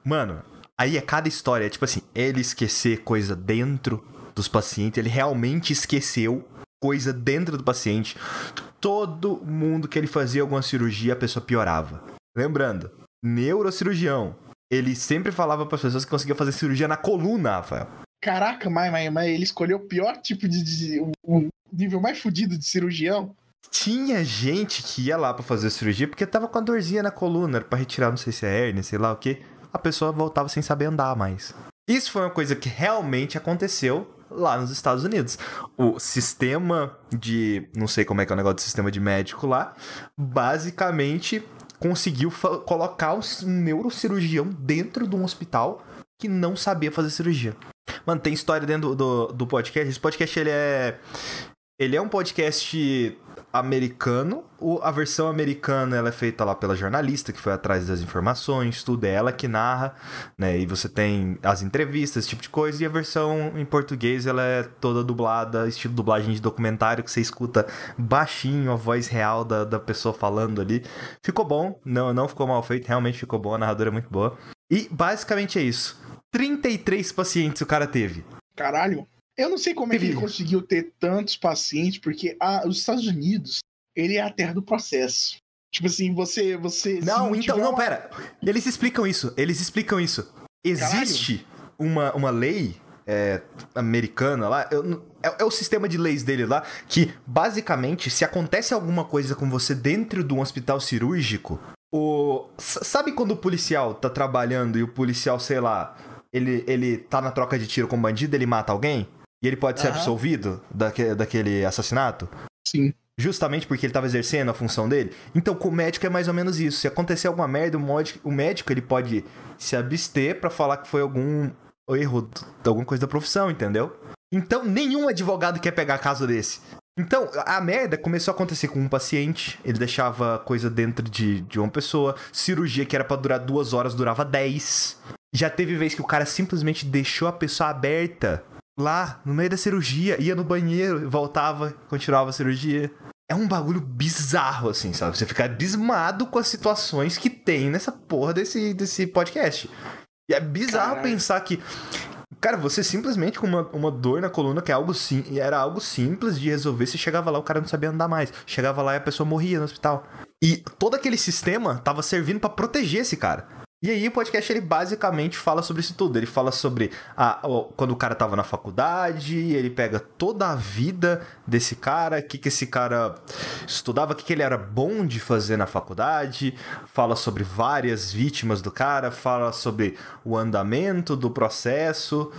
mano, aí é cada história. É tipo assim, ele esquecer coisa dentro dos pacientes. Ele realmente esqueceu coisa dentro do paciente. Todo mundo que ele fazia alguma cirurgia, a pessoa piorava. Lembrando, neurocirurgião. Ele sempre falava para as pessoas que conseguia fazer cirurgia na coluna, Rafael. Caraca, mas, mas, mas ele escolheu o pior tipo de... de o nível mais fodido de cirurgião. Tinha gente que ia lá para fazer cirurgia porque tava com a dorzinha na coluna, para retirar não sei se é hérnia, sei lá o quê. A pessoa voltava sem saber andar mais. Isso foi uma coisa que realmente aconteceu lá nos Estados Unidos. O sistema de... não sei como é que é o negócio do sistema de médico lá. Basicamente... conseguiu fa- colocar um neurocirurgião dentro de um hospital que não sabia fazer cirurgia. Mano, tem história dentro do, do, do podcast. Esse podcast, ele é... ele é um podcast americano. O, a versão americana, ela é feita lá pela jornalista, que foi atrás das informações, tudo. É ela que narra, né? E você tem as entrevistas, esse tipo de coisa. E a versão em português, ela é toda dublada, estilo dublagem de documentário, que você escuta baixinho a voz real da, da pessoa falando ali. Ficou bom, não, não ficou mal feito, realmente ficou bom, a narradora é muito boa. E basicamente é isso. trinta e três pacientes o cara teve. Caralho! Eu não sei como é que ele conseguiu ter tantos pacientes, porque a, os Estados Unidos, ele é a terra do processo. Tipo assim, você... você não, não então, não, uma... pera. Eles explicam isso, eles explicam isso. Existe uma, uma lei é, americana lá, eu, é, é o sistema de leis dele lá, que basicamente, se acontece alguma coisa com você dentro de um hospital cirúrgico, o... sabe quando o policial tá trabalhando e o policial, sei lá, ele, ele tá na troca de tiro com o bandido, ele mata alguém? E ele pode ser uhum. absolvido daque, daquele assassinato? Sim. Justamente porque ele estava exercendo a função dele? Então, com o médico é mais ou menos isso. Se acontecer alguma merda, o médico ele pode se abster para falar que foi algum erro, alguma coisa da profissão, entendeu? Então, nenhum advogado quer pegar caso desse. Então, a merda começou a acontecer com um paciente. Ele deixava coisa dentro de, de uma pessoa. Cirurgia que era para durar duas horas, durava dez. Já teve vez que o cara simplesmente deixou a pessoa aberta... lá, no meio da cirurgia, ia no banheiro, voltava, continuava a cirurgia. É um bagulho bizarro, assim, sabe? Você fica abismado com as situações que tem nessa porra desse, desse podcast. E é bizarro Caraca. Pensar que... cara, você simplesmente com uma, uma dor na coluna, que é algo sim, era algo simples de resolver, você chegava lá, o cara não sabia andar mais. Chegava lá e a pessoa morria no hospital. E todo aquele sistema tava servindo pra proteger esse cara. E aí o podcast, ele basicamente fala sobre isso tudo. Ele fala sobre a, quando o cara tava na faculdade, ele pega toda a vida desse cara, o que, que esse cara estudava, o que, que ele era bom de fazer na faculdade, fala sobre várias vítimas do cara, fala sobre o andamento do processo.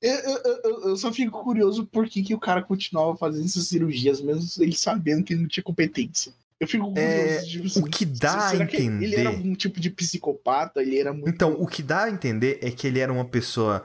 Eu, eu, eu só fico curioso por que, que o cara continuava fazendo essas cirurgias, mesmo ele sabendo que ele não tinha competência. Eu fico curioso, é, tipo, assim, o que dá a entender... que ele era algum tipo de psicopata, ele era muito... Então, o que dá a entender é que ele era uma pessoa...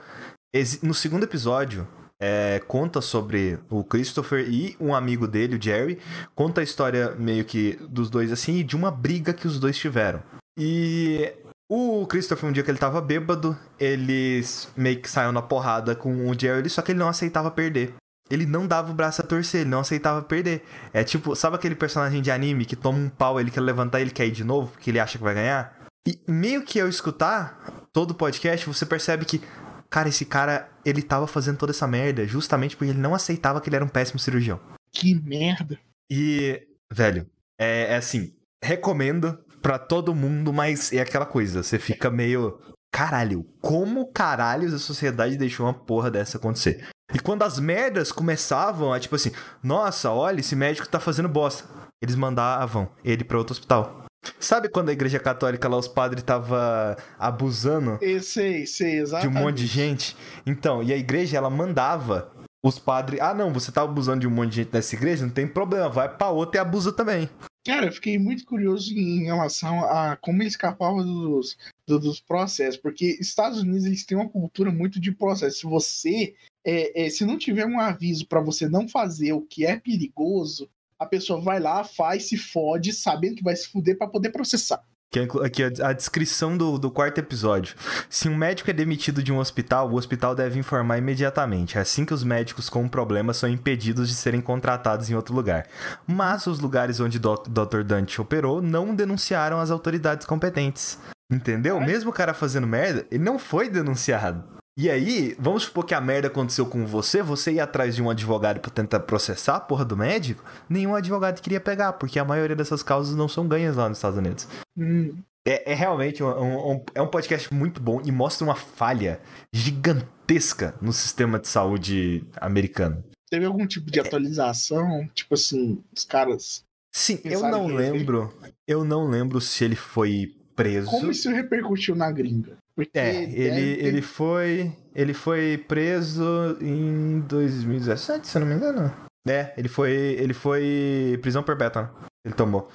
No segundo episódio, é, conta sobre o Christopher e um amigo dele, o Jerry, conta a história meio que dos dois, assim, e de uma briga que os dois tiveram. E o Christopher, um dia que ele tava bêbado, eles meio que saíram na porrada com o Jerry, só que ele não aceitava perder. Ele não dava o braço a torcer, ele não aceitava perder. É tipo, sabe aquele personagem de anime que toma um pau, ele quer levantar, ele quer ir de novo, porque ele acha que vai ganhar? E meio que ao escutar todo o podcast, você percebe que, cara, esse cara, ele tava fazendo toda essa merda justamente porque ele não aceitava que ele era um péssimo cirurgião. Que merda! E, velho, é, é assim, recomendo pra todo mundo, mas é aquela coisa, você fica meio... caralho, como caralhos a sociedade deixou uma porra dessa acontecer? E quando as merdas começavam, é tipo assim, nossa, olha, esse médico tá fazendo bosta. Eles mandavam ele pra outro hospital. Sabe quando a igreja católica lá, os padres tava abusando? Eu sei, sei, exatamente. De um monte de gente? Então, e a igreja, ela mandava os padres... Ah, não, você tá abusando de um monte de gente nessa igreja, não tem problema, vai pra outra e abusa também. Cara, eu fiquei muito curioso em relação a como ele escapava dos, dos processos, porque Estados Unidos, eles têm uma cultura muito de processo. Se você... É, é, se não tiver um aviso pra você não fazer o que é perigoso, a pessoa vai lá, faz, se fode, sabendo que vai se fuder pra poder processar. Aqui a descrição do, do quarto episódio. Se um médico é demitido de um hospital, o hospital deve informar imediatamente. É assim que os médicos com um problema são impedidos de serem contratados em outro lugar. Mas os lugares onde o doutor Dante operou não denunciaram as autoridades competentes. Entendeu? É. Mesmo o cara fazendo merda, ele não foi denunciado. E aí, vamos supor que a merda aconteceu com você, você ia atrás de um advogado pra tentar processar a porra do médico, nenhum advogado queria pegar, porque a maioria dessas causas não são ganhas lá nos Estados Unidos. Hum. É, é realmente um, um, é um podcast muito bom e mostra uma falha gigantesca no sistema de saúde americano. Teve algum tipo de atualização? É. Tipo assim, os caras... Sim, eu não lembro, ele... eu não lembro se ele foi preso. Como isso repercutiu na gringa? Porque é, ele, ter... ele, foi, ele foi preso em dois mil e dezessete, se eu não me engano. É, ele foi, ele foi prisão perpétua, né? Ele tomou.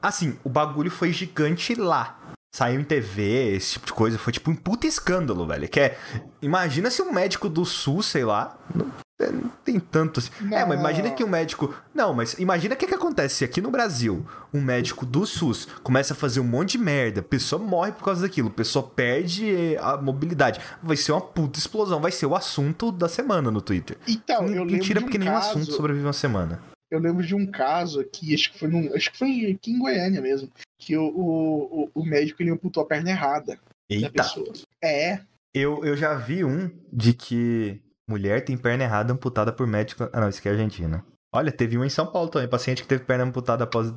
Assim, o bagulho foi gigante lá. Saiu em T V, esse tipo de coisa. Foi tipo um puta escândalo, velho. Que é, imagina se um médico do SUS, sei lá... Não, não tem tanto assim. Não. É, mas imagina que um médico... Não, mas imagina o que, que acontece se aqui no Brasil um médico do SUS começa a fazer um monte de merda, a pessoa morre por causa daquilo, a pessoa perde a mobilidade. Vai ser uma puta explosão, vai ser o assunto da semana no Twitter. Então, eu lembro Mentira, de um porque caso... nenhum assunto sobrevive uma semana. Eu lembro de um caso aqui, acho que foi, num, acho que foi aqui em Goiânia mesmo, que o, o, o médico ele amputou a perna errada. Eita. Da pessoa. É. Eu, eu já vi um de que mulher tem perna errada amputada por médico... Ah, não, isso aqui é Argentina. Olha, teve um em São Paulo também, paciente que teve perna amputada após...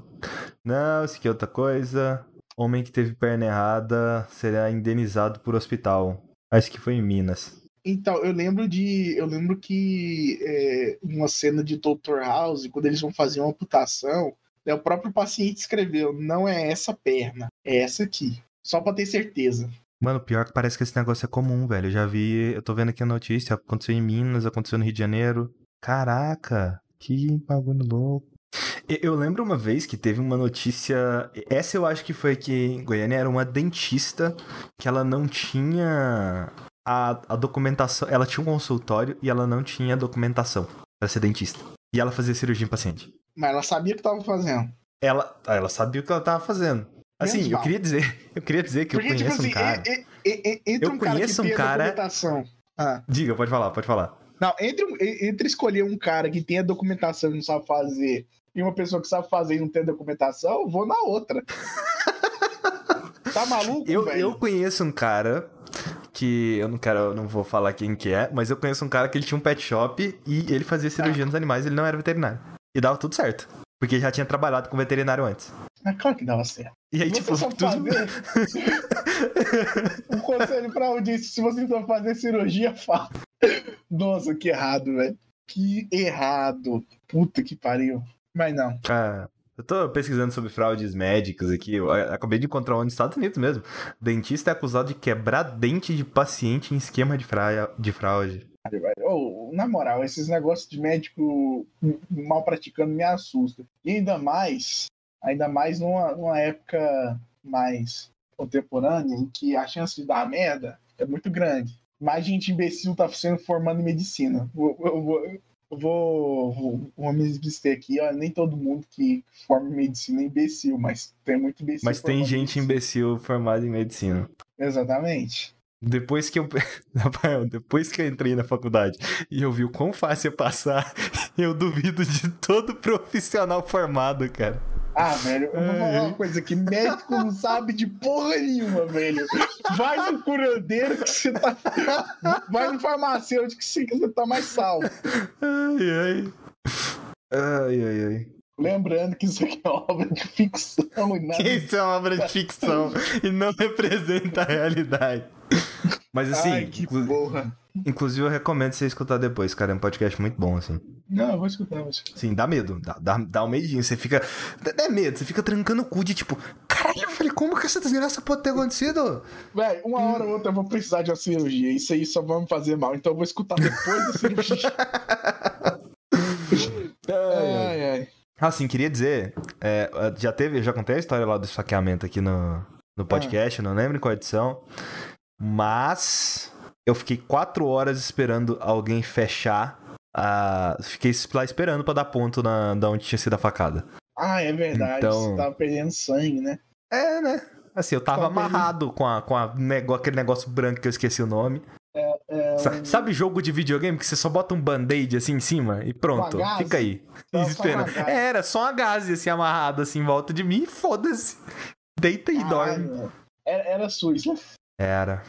Não, isso aqui é outra coisa. Homem que teve perna errada será indenizado por hospital. Acho que foi em Minas. Então, eu lembro de... Eu lembro que é, uma cena de doutor House, quando eles vão fazer uma amputação, né, o próprio paciente escreveu, não é essa perna, é essa aqui. Só pra ter certeza. Mano, pior que parece que esse negócio é comum, velho. Eu já vi, eu tô vendo aqui a notícia, aconteceu em Minas, aconteceu no Rio de Janeiro. Caraca, que bagulho louco. Eu lembro uma vez que teve uma notícia, essa eu acho que foi aqui em Goiânia, era uma dentista que ela não tinha a, a documentação, ela tinha um consultório e ela não tinha documentação pra ser dentista. E ela fazia cirurgia em paciente. Mas ela sabia o que tava fazendo. Ela, ela sabia o que ela tava fazendo. Assim, eu queria dizer, eu queria dizer que Porque, eu conheço tipo assim, um cara... É, é, é, entre eu um conheço cara que um cara... Documentação. Ah. Diga, pode falar, pode falar. Não, entre, entre escolher um cara que tem a documentação e não sabe fazer, e uma pessoa que sabe fazer e não tem a documentação, eu vou na outra. Tá maluco, eu, velho? Eu conheço um cara que... Eu não quero, eu não vou falar quem que é, mas eu conheço um cara que ele tinha um pet shop e ele fazia cirurgia ah. nos animais, ele não era veterinário. E dava tudo certo. Porque já tinha trabalhado com veterinário antes. Mas claro que dava certo. E aí, você tipo, tudo... fazer... um conselho pra audiência, se vocês vão fazer cirurgia, fala. Nossa, que errado, velho. Que errado. Puta que pariu. Mas não. Ah, eu tô pesquisando sobre fraudes médicas aqui. Eu acabei de encontrar um nos Estados Unidos mesmo. Dentista é acusado de quebrar dente de paciente em esquema de, fra... de fraude. Oh, na moral, esses negócios de médico mal praticando me assustam. E ainda mais, ainda mais numa, numa época mais contemporânea, em que a chance de dar merda é muito grande. Mais gente imbecil tá sendo formando em medicina. Eu, eu, eu vou, vou, vou me desvister aqui, ó, nem todo mundo que forma em medicina é imbecil, mas tem muito imbecil. Mas tem gente imbecil formada em medicina. Exatamente. Depois que eu... Rafael, depois que eu entrei na faculdade e eu vi o quão fácil é passar, eu duvido de todo profissional formado, cara. Ah, velho, eu vou falar uma coisa aqui. Médico não sabe de porra nenhuma, velho. Vai no curandeiro que você tá... Vai no farmacêutico que você tá mais salvo. Ai, ai. Ai, ai, ai. Lembrando que isso aqui é uma obra de ficção e nada. Isso é uma obra de ficção e não representa a realidade. Mas assim, ai, que inclu... porra. Inclusive eu recomendo você escutar depois, cara. É um podcast muito bom, assim. Não, eu vou escutar, eu vou escutar. Sim, dá medo, dá, dá, dá um medinho. Você fica. Dá medo, você fica trancando o cu de tipo. Cara, caralho, eu falei, como que essa desgraça pode ter acontecido? Véi, uma hora ou outra eu vou precisar de uma cirurgia, isso aí só vai me fazer mal, então eu vou escutar depois da cirurgia. Ai, ai, ai. Assim, queria dizer, é, já teve, já contei a história lá do saqueamento aqui no, no podcast, ah. não lembro em qual edição, mas eu fiquei quatro horas esperando alguém fechar. Ah, fiquei lá esperando pra dar ponto na, da onde tinha sido a facada. Ah, é verdade, então... você tava perdendo sangue, né? É, né? Assim, eu tava, tava amarrado perdendo... com, a, com a nego... aquele negócio branco que eu esqueci o nome. É, é um... Sabe jogo de videogame que você só bota um band-aid assim em cima e pronto, fica aí. Não, esperando. É, era só uma gaze assim amarrada assim em volta de mim e foda-se. Deita e Caralho, dorme. Era, era SUS, né? Era.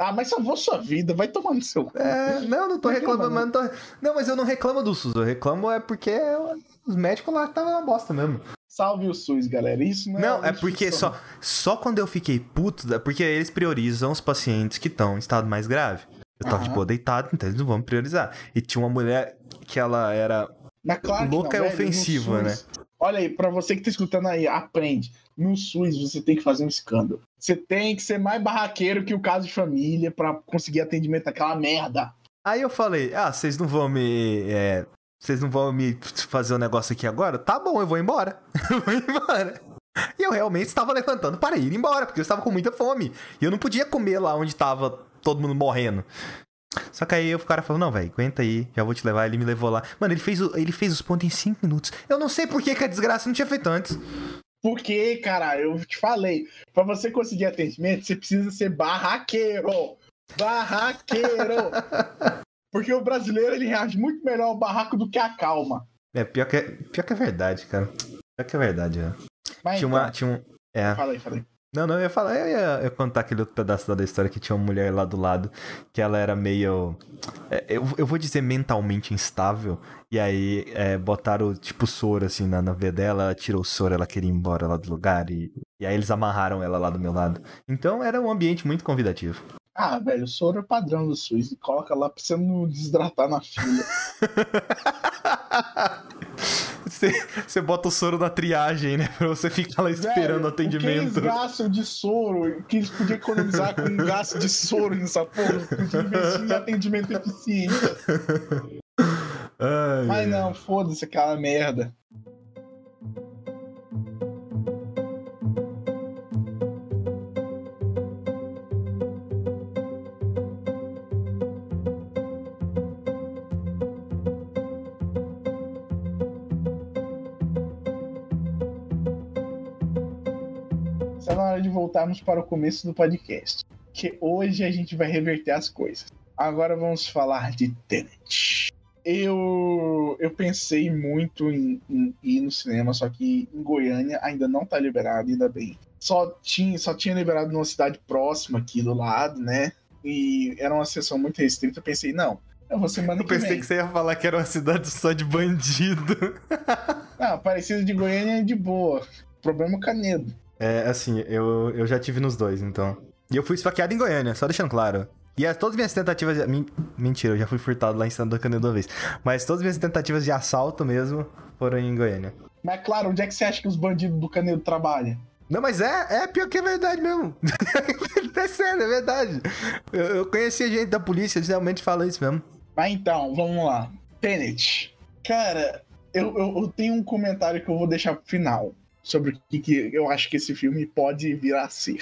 Ah, mas salvou sua vida, vai tomando seu cu. É, não, não tô reclamando, mas não tô... Não, mas eu não reclamo do SUS, eu reclamo é porque os médicos lá estavam uma bosta mesmo. Salve o SUS, galera, isso não é... Não, é porque só, só quando eu fiquei puto, porque eles priorizam os pacientes que estão em estado mais grave. Eu tava, uhum. tipo, deitado, então eles não vão priorizar. E tinha uma mulher que ela era claro louca e é ofensiva, né? Olha aí, pra você que tá escutando aí, aprende. No SUS você tem que fazer um escândalo. Você tem que ser mais barraqueiro que o caso de família pra conseguir atendimento naquela merda. Aí eu falei, ah, vocês não vão me... É, vocês não vão me fazer um negócio aqui agora? Tá bom, eu vou embora. Eu vou embora. E eu realmente estava levantando para ir embora, porque eu estava com muita fome. E eu não podia comer lá onde estava todo mundo morrendo. Só que aí o cara falou, não, velho, aguenta aí, já vou te levar. Ele me levou lá. Mano, ele fez, o, ele fez os pontos em cinco minutos. Eu não sei por que, que a desgraça não tinha feito antes. Porque, cara, eu te falei, pra você conseguir atendimento, você precisa ser barraqueiro. Barraqueiro. Porque o brasileiro, ele reage muito melhor ao barraco do que à calma. É, pior que é, pior que é verdade, cara. Pior que é verdade, é. Mas tinha então, uma... Tinha um, é. Falei, falei. Não, não, eu ia falar, eu ia, eu ia contar aquele outro pedaço da história que tinha uma mulher lá do lado, que ela era meio, é, eu, eu vou dizer mentalmente instável, e aí é, botaram tipo soro assim na, na veia dela, ela tirou o soro, ela queria ir embora lá do lugar, e, e aí eles amarraram ela lá do meu lado. Então era um ambiente muito convidativo. Ah, velho, o soro é padrão do SUS, coloca lá pra você não desidratar na fila. Você, você bota o soro na triagem, né? Pra você ficar lá esperando o atendimento. Que eles gastam de soro, que eles podiam economizar com um gasto de soro nessa porra, podiam investir em atendimento eficiente. Ai, mas não, foda-se aquela merda. De voltarmos para o começo do podcast, que hoje a gente vai reverter as coisas. Agora vamos falar de Tenet. Eu, eu pensei muito em, em ir no cinema, só que em Goiânia ainda não tá liberado, ainda bem. Só tinha, só tinha liberado numa cidade próxima aqui do lado, né? E era uma sessão muito restrita. Eu pensei, não, eu vou semana que vem. Eu pensei que você ia falar que era uma cidade só de bandido. Não, parecida de Goiânia é de boa. O problema é o Canedo. É, assim, eu, eu já tive nos dois, então. E eu fui esfaqueado em Goiânia, só deixando claro. E as, todas as minhas tentativas... De, mentira, eu já fui furtado lá em Santo Canedo uma vez. Mas todas as minhas tentativas de assalto mesmo foram em Goiânia. Mas claro, onde é que você acha que os bandidos do Canedo trabalham? Não, mas é, é pior que é verdade mesmo. É sério, é verdade. Eu, eu conheci a gente da polícia, eles realmente falam isso mesmo. Mas então, vamos lá. Tenet. Cara, eu, eu, eu tenho um comentário que eu vou deixar pro final. Sobre o que, que eu acho que esse filme pode vir a ser.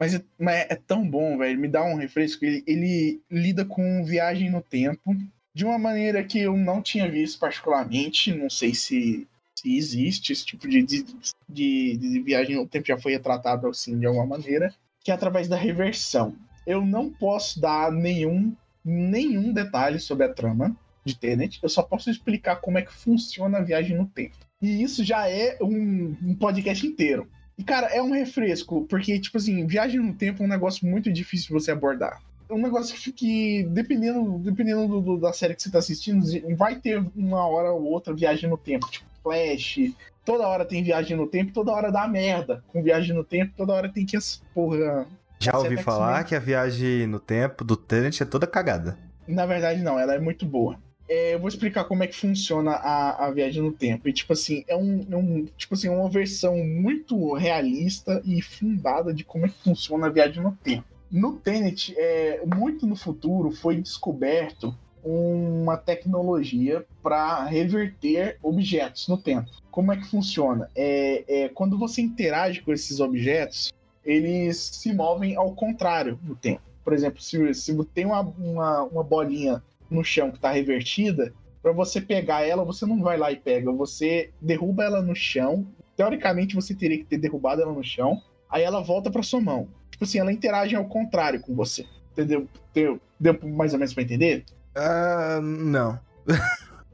Mas é, mas é tão bom, velho. Me dá um refresco. Ele, ele lida com viagem no tempo de uma maneira que eu não tinha visto particularmente. Não sei se, se existe esse tipo de, de, de, de viagem no tempo. Já foi retratado assim de alguma maneira. Que é através da reversão. Eu não posso dar nenhum, nenhum detalhe sobre a trama de Tenet. Eu só posso explicar como é que funciona a viagem no tempo. E isso já é um, um podcast inteiro. E, cara, é um refresco, porque, tipo assim, viagem no tempo é um negócio muito difícil de você abordar. É um negócio que, dependendo, dependendo do, do, da série que você tá assistindo, vai ter uma hora ou outra viagem no tempo. Tipo, Flash, toda hora tem viagem no tempo, toda hora dá merda. Com viagem no tempo, toda hora tem que... Porra... Já ouvi falar que a viagem no tempo do Tenet é toda cagada. Na verdade, não. Ela é muito boa. É, eu vou explicar como é que funciona a, a viagem no tempo. E, tipo assim, é um, um, tipo assim, uma versão muito realista e fundada de como é que funciona a viagem no tempo. No Tenet, é, muito no futuro, foi descoberto uma tecnologia para reverter objetos no tempo. Como é que funciona? É, é, quando você interage com esses objetos, eles se movem ao contrário no tempo. Por exemplo, se, se tem uma, uma, uma bolinha no chão que está revertida, para você pegar ela, você não vai lá e pega, você derruba ela no chão. Teoricamente, você teria que ter derrubado ela no chão, aí ela volta para sua mão. Tipo assim, ela interage ao contrário com você. Entendeu? Deu, deu mais ou menos para entender? Ah, uh, não.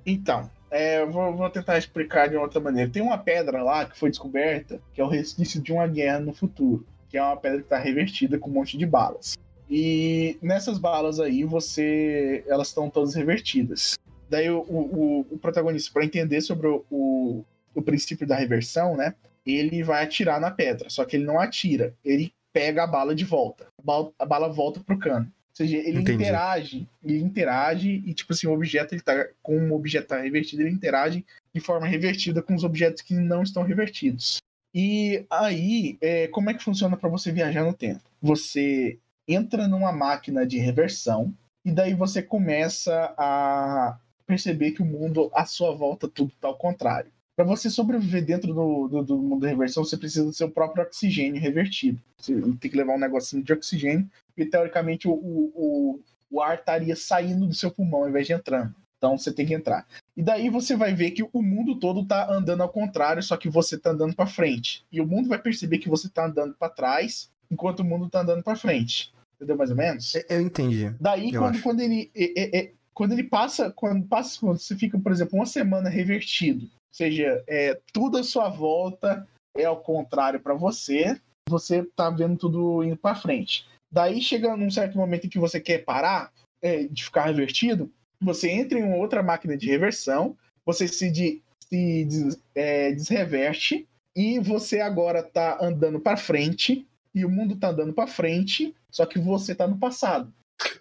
Então, é, vou, vou tentar explicar de outra maneira. Tem uma pedra lá que foi descoberta, que é o resquício de uma guerra no futuro, que é uma pedra que está revertida com um monte de balas. E nessas balas aí, você, elas estão todas revertidas. Daí o, o, o protagonista, para entender sobre o, o, o princípio da reversão, né? Ele vai atirar na pedra, só que ele não atira, ele pega a bala de volta. A bala, a bala volta pro cano. Ou seja, ele Entendi. interage, ele interage e, tipo assim, o objeto, ele tá, com um objeto tá revertido, ele interage de forma revertida com os objetos que não estão revertidos. E aí, é, como é que funciona para você viajar no tempo? Você entra numa máquina de reversão e daí você começa a perceber que o mundo, à sua volta, tudo tá ao contrário. Para você sobreviver dentro do, do, do mundo da reversão, você precisa do seu próprio oxigênio revertido. Você tem que levar um negocinho de oxigênio. E, teoricamente, o, o, o ar estaria saindo do seu pulmão ao invés de entrando. Então, você tem que entrar. E daí você vai ver que o mundo todo tá andando ao contrário, só que você tá andando para frente. E o mundo vai perceber que você tá andando para trás, enquanto o mundo tá andando para frente. Entendeu mais ou menos? Eu entendi. Daí, eu quando, quando, ele, é, é, é, quando ele passa... Quando passa, você fica, por exemplo, uma semana revertido. Ou seja, é, tudo à sua volta é ao contrário para você. Você tá vendo tudo indo para frente. Daí chega num certo momento em que você quer parar é, de ficar revertido, você entra em uma outra máquina de reversão, você se, de, se des, é, desreverte e você agora tá andando para frente e o mundo tá andando para frente, só que você tá no passado.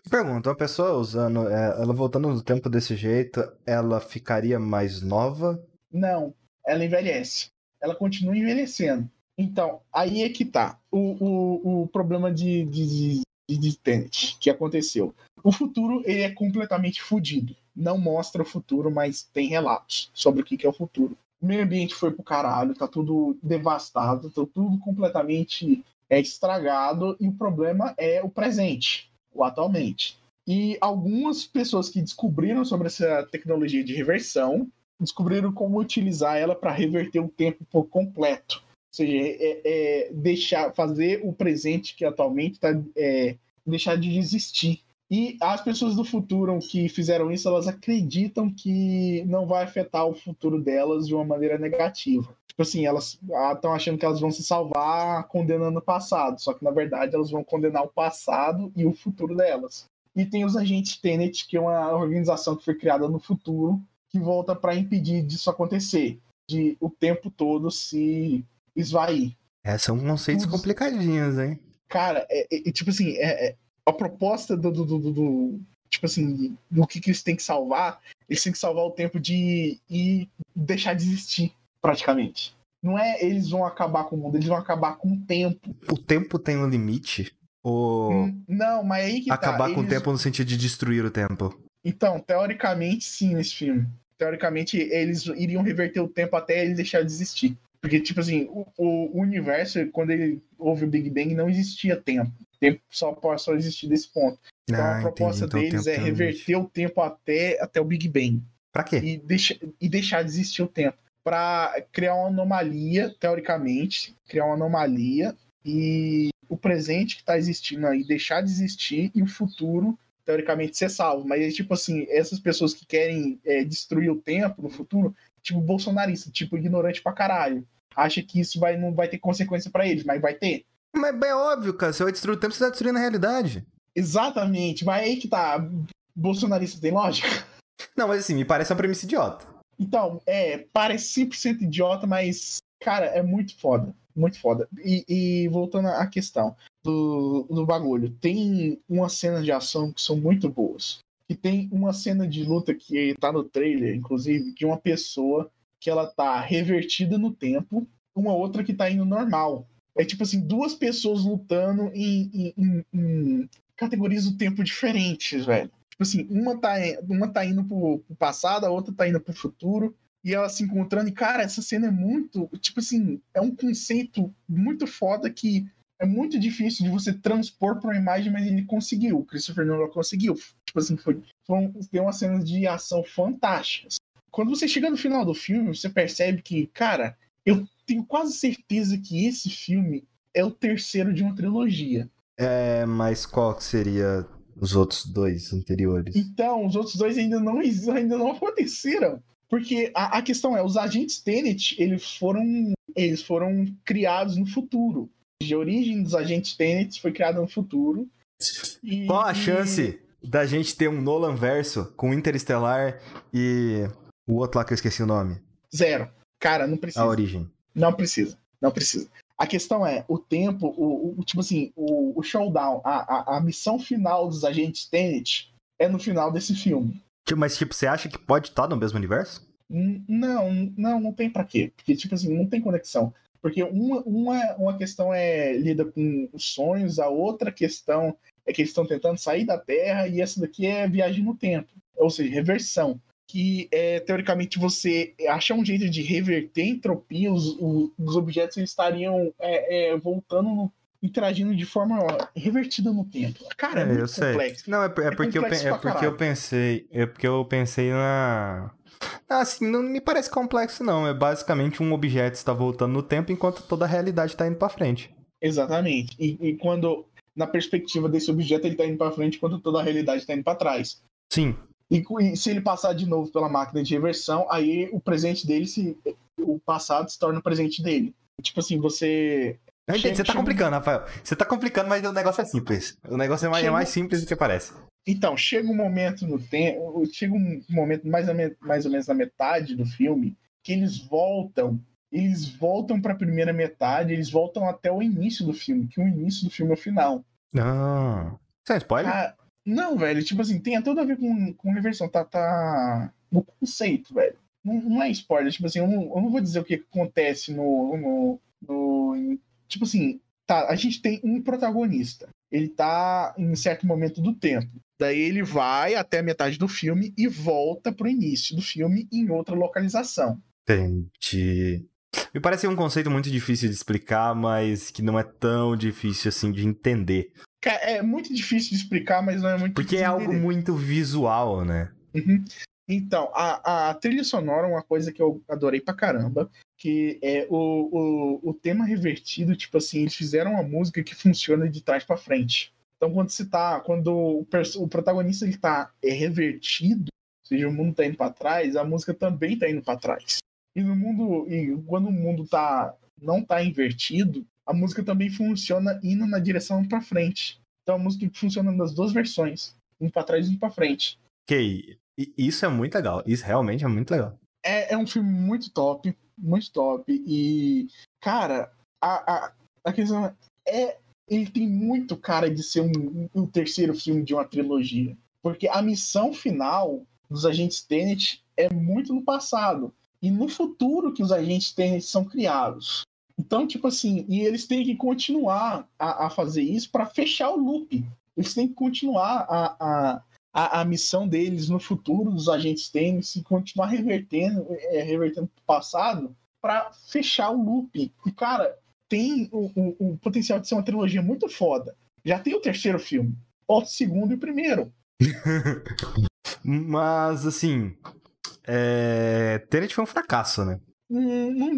Pergunta, uma pessoa usando, ela voltando no tempo desse jeito, ela ficaria mais nova? Não, ela envelhece. Ela continua envelhecendo. Então, aí é que tá o, o, o problema de, de, de, de Tenet, que aconteceu. O futuro, ele é completamente fodido. Não mostra o futuro, mas tem relatos sobre o que, que é o futuro. O meio ambiente foi pro caralho, tá tudo devastado, tá tudo completamente é, estragado, e o problema é o presente, o atualmente. E algumas pessoas que descobriram sobre essa tecnologia de reversão, descobriram como utilizar ela para reverter o tempo por completo. Ou seja, é, é deixar, fazer o presente que atualmente está, é, deixar de existir. E as pessoas do futuro que fizeram isso, elas acreditam que não vai afetar o futuro delas de uma maneira negativa. Tipo assim, elas estão achando que elas vão se salvar condenando o passado, só que na verdade elas vão condenar o passado e o futuro delas. E tem os agentes Tenet, que é uma organização que foi criada no futuro, que volta para impedir disso acontecer, de o tempo todo se... esvair. É, são conceitos Tudo... complicadinhos, hein? Cara, é, é, tipo assim, é, é, a proposta do, do, do, do... Tipo assim, do que, que eles têm que salvar, eles têm que salvar o tempo de e deixar de existir, praticamente. Não é eles vão acabar com o mundo, eles vão acabar com o tempo. O tempo tem um limite? Ou... Hum, não, mas aí que acabar tá. Acabar com eles... o tempo no sentido de destruir o tempo. Então, teoricamente, sim, nesse filme. Teoricamente, eles iriam reverter o tempo até ele deixar de existir. Porque, tipo assim, o, o universo, quando ele houve o Big Bang, não existia tempo. Tempo só pode só existir desse ponto. Então ah, a proposta então, deles é reverter o tempo até, até o Big Bang. Pra quê? E, deixa, e deixar de existir o tempo. Pra criar uma anomalia, teoricamente, criar uma anomalia e o presente que tá existindo aí deixar de existir e o futuro, teoricamente, ser salvo. Mas, tipo assim, essas pessoas que querem é, destruir o tempo no futuro, tipo bolsonarista, tipo ignorante pra caralho. Acha que isso vai, não vai ter consequência pra eles, mas vai ter. Mas é óbvio, cara. Se eu destruir o tempo, você tá destruindo a realidade. Exatamente. Mas aí que tá. Bolsonarista tem lógica? Não, mas assim, me parece uma premissa idiota. Então, é, parece cem por cento idiota, mas, cara, é muito foda. Muito foda. E, e voltando à questão do, do bagulho, tem umas cenas de ação que são muito boas. que tem uma cena de luta que tá no trailer, inclusive, de uma pessoa que ela tá revertida no tempo, uma outra que tá indo normal. É tipo assim, duas pessoas lutando em, em, em, em categorias do tempo diferentes, velho. Tipo assim, uma tá, uma tá indo pro, pro passado, a outra tá indo pro futuro, e ela se encontrando, e cara, essa cena é muito, tipo assim, é um conceito muito foda que é muito difícil de você transpor pra uma imagem, mas ele conseguiu, o Christopher Nolan conseguiu. Tipo assim, foi, foi, foi uma cena de ação fantástica. Quando você chega no final do filme, você percebe que, cara, eu tenho quase certeza que esse filme é o terceiro de uma trilogia. É, mas qual que seria os outros dois anteriores? Então, os outros dois ainda não, ainda não aconteceram. Porque a, a questão é, os agentes Tenet, eles foram, eles foram criados no futuro. A origem dos agentes Tenet foi criada no futuro. E... Qual a chance da gente ter um Nolan verso com Interestelar e o outro lá que eu esqueci o nome? Zero. Cara, não precisa. A origem. Não precisa, não precisa. A questão é, o tempo, o, o tipo assim, o, o showdown, a, a, a missão final dos agentes Tenet é no final desse filme. Mas, tipo, você acha que pode estar no mesmo universo? Não, não, não tem pra quê. Porque, tipo assim, não tem conexão. Porque uma, uma, uma questão é lida com os sonhos, a outra questão é que eles estão tentando sair da Terra, e essa daqui é viagem no tempo, ou seja, reversão. Que, é, teoricamente, você achar um jeito de reverter a entropia, os, os objetos estariam é, é, voltando no... interagindo de forma revertida no tempo. Cara, é, é muito complexo. Não, é, é, é porque, eu, é porque eu pensei... É porque eu pensei na... Ah, assim, não me parece complexo, não. É basicamente um objeto está voltando no tempo enquanto toda a realidade está indo para frente. Exatamente. E, e quando, na perspectiva desse objeto, ele está indo para frente enquanto toda a realidade está indo para trás. Sim. E, e se ele passar de novo pela máquina de reversão, aí o presente dele, se, o passado se torna o presente dele. Tipo assim, você... Eu entendi, você tá complicando, Rafael. Você tá complicando, mas o negócio é simples. O negócio é mais, chega... é mais simples do que parece. Então, chega um momento no tempo, chega um momento mais, me... mais ou menos na metade do filme, que eles voltam, eles voltam pra primeira metade, eles voltam até o início do filme, que o início do filme é o final. Ah, isso é spoiler? Ah, não, velho, tipo assim, tem tudo a ver com, com reversão, tá, tá no conceito, velho. Não, não é spoiler, tipo assim, eu não, eu não vou dizer o que acontece no... no, no... Tipo assim, tá, a gente tem um protagonista. Ele tá em certo momento do tempo. Daí ele vai até a metade do filme e volta pro início do filme em outra localização. Entendi. Me parece um conceito muito difícil de explicar, mas que não é tão difícil assim de entender. É muito difícil de explicar, mas não é muito Porque difícil de entender. Porque é algo muito visual, né? Uhum. Então, a, a trilha sonora é uma coisa que eu adorei pra caramba, que é o, o, o tema revertido, tipo assim, eles fizeram uma música que funciona de trás pra frente. Então, quando você tá, quando o, o protagonista ele tá é revertido, ou seja, o mundo tá indo pra trás, a música também tá indo pra trás. E no mundo, e quando o mundo tá, não tá invertido, a música também funciona indo na direção pra frente. Então, a música funciona nas duas versões, um pra trás e um pra frente. Ok. E isso é muito legal, isso realmente é muito legal. É, é um filme muito top, muito top. E, cara, a, a, a questão é... Ele tem muito cara de ser um, um terceiro filme de uma trilogia. Porque a missão final dos agentes Tenet é muito no passado. E no futuro que os agentes Tenet são criados. Então, tipo assim, e eles têm que continuar a, a fazer isso para fechar o loop. Eles têm que continuar a... a A, a missão deles no futuro dos agentes Tenet se continuar revertendo é, revertendo pro passado pra fechar o loop. E, cara, tem o, o, o potencial de ser uma trilogia muito foda. Já tem o terceiro filme. Falta o segundo e o primeiro. Mas, assim... É... Tenet foi um fracasso, né? Não, não,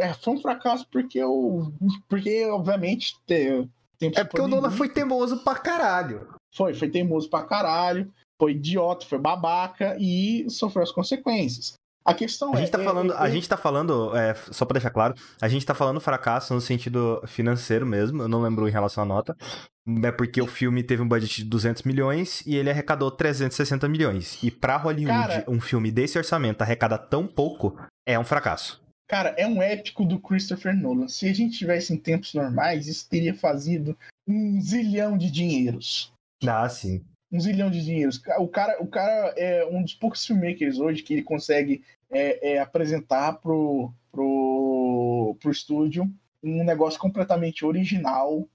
é, foi um fracasso porque, eu, porque obviamente... Tem, tem é porque o Nolan foi teimoso pra caralho. Foi, foi teimoso pra caralho, foi idiota, foi babaca e sofreu as consequências. A questão a é... Gente tá falando, é, é... A gente tá falando, é, só pra deixar claro, a gente tá falando fracasso no sentido financeiro mesmo, eu não lembro em relação à nota, é porque o filme teve um budget de duzentos milhões e ele arrecadou trezentos e sessenta milhões. E pra Hollywood, cara, um filme desse orçamento arrecadar tão pouco é um fracasso. Cara, é um épico do Christopher Nolan. Se a gente tivesse em tempos normais, isso teria fazido um zilhão de dinheiros. Ah, sim. um zilhão de dinheiros. O cara, o cara é um dos poucos filmmakers hoje que ele consegue é, é, apresentar pro, pro, pro estúdio um negócio completamente original,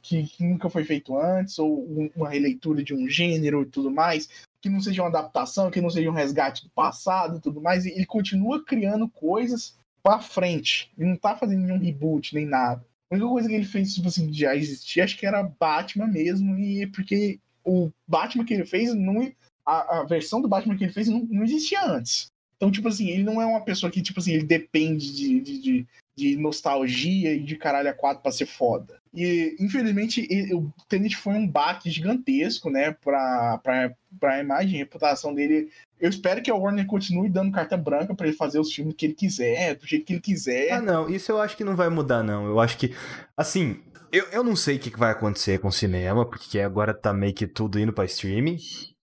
que, que nunca foi feito antes, ou um, uma releitura de um gênero e tudo mais, que não seja uma adaptação, que não seja um resgate do passado e tudo mais. E ele continua criando coisas pra frente. Ele não tá fazendo nenhum reboot, nem nada. A única coisa que ele fez, tipo assim, já existia, acho que era Batman mesmo, e porque o Batman que ele fez, não, a, a versão do Batman que ele fez não, não existia antes. Então, tipo assim, ele não é uma pessoa que, tipo assim, ele depende de, de, de, de nostalgia e de caralho a quatro pra ser foda. E, infelizmente, ele, o Tenet foi um baque gigantesco, né, pra, pra, pra imagem, reputação dele. Eu espero que a Warner continue dando carta branca pra ele fazer os filmes que ele quiser, do jeito que ele quiser. Ah, não, isso eu acho que não vai mudar, não. Eu acho que, assim, eu, eu não sei o que vai acontecer com o cinema, porque agora tá meio que tudo indo pra streaming.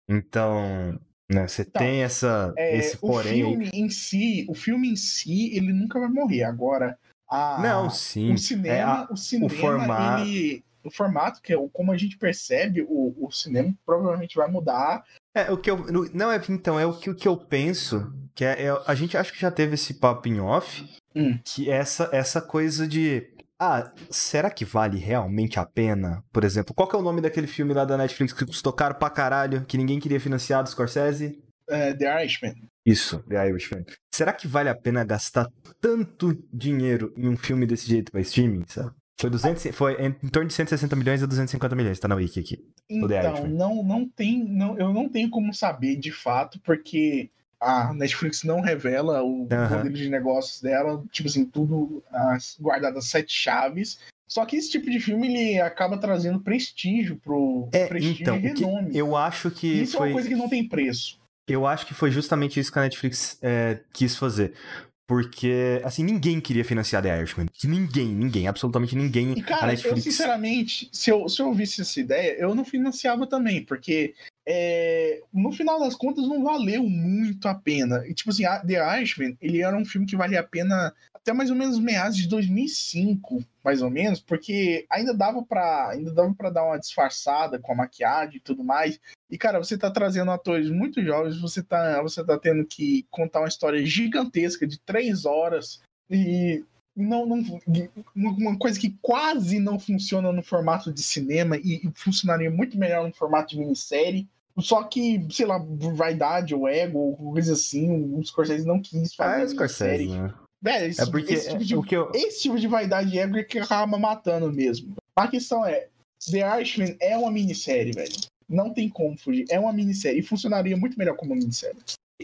Então, né, você então, tem essa, é, esse porém... O filme em si, o filme em si, ele nunca vai morrer. Agora, a, não, sim. O cinema, é a, o cinema, o formato... ele... O formato, que é como a gente percebe, o, o cinema provavelmente vai mudar. É, o que eu... Não, é, então, é o que, o que eu penso, que é, é... A gente acho que já teve esse papo em off, hum. que essa, essa coisa de... Ah, será que vale realmente a pena? Por exemplo, qual que é o nome daquele filme lá da Netflix que custou caro pra caralho, que ninguém queria financiar, do Scorsese? Uh, The Irishman. Isso, The Irishman. Será que vale a pena gastar tanto dinheiro em um filme desse jeito pra streaming, sabe? Foi, duzentos, foi em torno de cento e sessenta milhões a duzentos e cinquenta milhões, tá na wiki aqui. Então, não, não tem, não, eu não tenho como saber de fato, porque a Netflix não revela o uh-huh. modelo de negócios dela, tipo assim, tudo as, guardado as sete chaves. Só que esse tipo de filme, ele acaba trazendo prestígio pro é, prestígio então, e renome. Eu acho que isso foi... é uma coisa que não tem preço. Eu acho que foi justamente isso que a Netflix é, quis fazer. Porque, assim, ninguém queria financiar The Irishman. Ninguém, ninguém, absolutamente ninguém. E, cara, eu, sinceramente, se eu, se eu ouvisse essa ideia, eu não financiava também. Porque, é, no final das contas, não valeu muito a pena. E, tipo assim, The Irishman, ele era um filme que valia a pena até mais ou menos meados de dois mil e cinco, mais ou menos. Porque ainda dava pra, ainda dava pra dar uma disfarçada com a maquiagem e tudo mais. E, cara, você tá trazendo atores muito jovens, você tá, você tá tendo que contar uma história gigantesca de três horas e não, não, uma coisa que quase não funciona no formato de cinema e, e funcionaria muito melhor no formato de minissérie. Só que, sei lá, vaidade ou ego ou coisa assim, os Scorsese não quis fazer ah, Scorsese, minissérie. Né? Velho, esse, é porque, esse, tipo de, é, eu... esse tipo de vaidade e ego é que acaba matando mesmo. A questão é, The Irishman é uma minissérie, velho. Não tem como fugir. É uma minissérie. E funcionaria muito melhor como uma minissérie.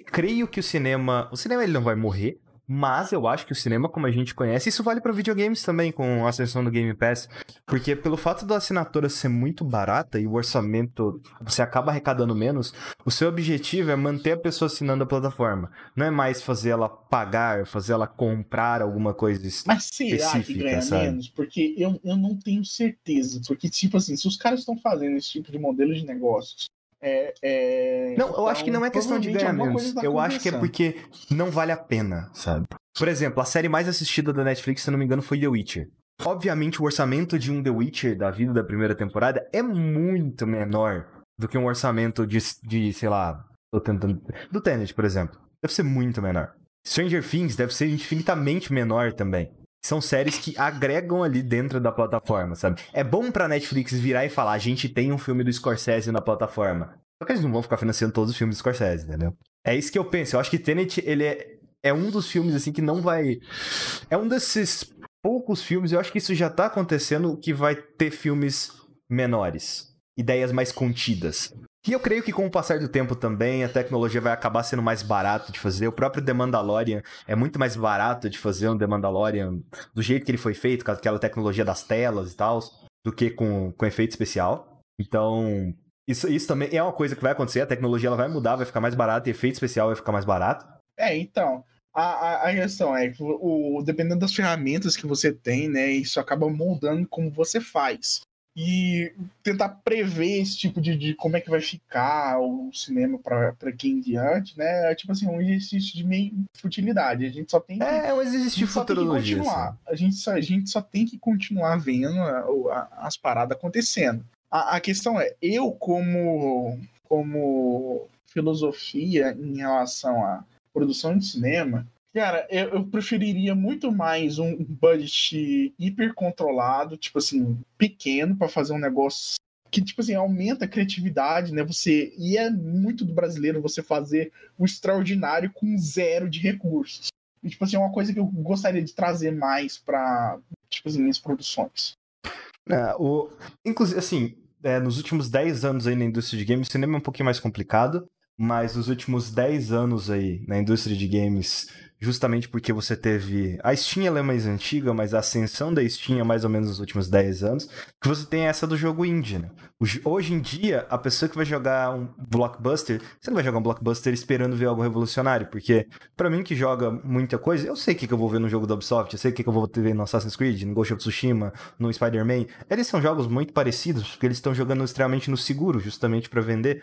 Creio que o cinema... O cinema ele não vai morrer. Mas eu acho que o cinema, como a gente conhece... Isso vale para videogames também, com a ascensão do Game Pass. Porque pelo fato da assinatura ser muito barata e o orçamento... Você acaba arrecadando menos. O seu objetivo é manter a pessoa assinando a plataforma. Não é mais fazer ela pagar, fazer ela comprar alguma coisa específica. Mas será que ganha sabe? menos? Porque eu, eu não tenho certeza. Porque, tipo assim, se os caras estão fazendo esse tipo de modelo de negócios... É, é... Não, eu então, acho que não é questão de ganhar menos. Eu acho que é porque não vale a pena, sabe? Por exemplo, a série mais assistida da Netflix, se eu não me engano, foi The Witcher. Obviamente, o orçamento de um The Witcher da vida da primeira temporada é muito menor do que um orçamento de, de sei lá, tô tentando... do Tenet, por exemplo. Deve ser muito menor. Stranger Things deve ser infinitamente menor também. São séries que agregam ali dentro da plataforma, sabe? É bom pra Netflix virar e falar, a gente tem um filme do Scorsese na plataforma. Só que eles não vão ficar financiando todos os filmes do Scorsese, entendeu? É isso que eu penso. Eu acho que Tenet, ele é, é um dos filmes, assim, que não vai... É um desses poucos filmes, eu acho que isso já tá acontecendo, que vai ter filmes menores. Ideias mais contidas. E eu creio que com o passar do tempo também, a tecnologia vai acabar sendo mais barata de fazer. O próprio The Mandalorian é muito mais barato de fazer um The Mandalorian do jeito que ele foi feito, com aquela tecnologia das telas e tal, do que com, com efeito especial. Então, isso, isso também é uma coisa que vai acontecer. A tecnologia ela vai mudar, vai ficar mais barata e efeito especial vai ficar mais barato. É, então... A, a, a questão é, o, dependendo das ferramentas que você tem, né, isso acaba moldando como você faz. E tentar prever esse tipo de, de como é que vai ficar o cinema pra, pra aqui em diante, né? É tipo assim, um exercício de meio futilidade. A gente só tem que... É, um exercício de futurologia. A gente só tem que continuar vendo a, a, as paradas acontecendo. A, a questão é, eu como, como filosofia em relação à produção de cinema, cara, eu, eu preferiria muito mais um budget hipercontrolado, tipo assim, pequeno, para fazer um negócio que, tipo assim, aumenta a criatividade, né? Você, e é muito do brasileiro você fazer o extraordinário com zero de recursos. E, tipo assim, é uma coisa que eu gostaria de trazer mais para, tipo assim, minhas produções. É, o... Inclusive, assim, é, nos últimos dez anos aí na indústria de games, o cinema é um pouquinho mais complicado, mas nos últimos dez anos aí na indústria de games, justamente porque você teve... A Steam ela é mais antiga, mas a ascensão da Steam é mais ou menos nos últimos dez anos, que você tem essa do jogo indie, né? Hoje em dia, a pessoa que vai jogar um blockbuster, você não vai jogar um blockbuster esperando ver algo revolucionário, porque pra mim que joga muita coisa, eu sei o que, que eu vou ver no jogo da Ubisoft, eu sei o que, que eu vou ver no Assassin's Creed, no Ghost of Tsushima, no Spider-Man. Eles são jogos muito parecidos, porque eles estão jogando extremamente no seguro, justamente pra vender.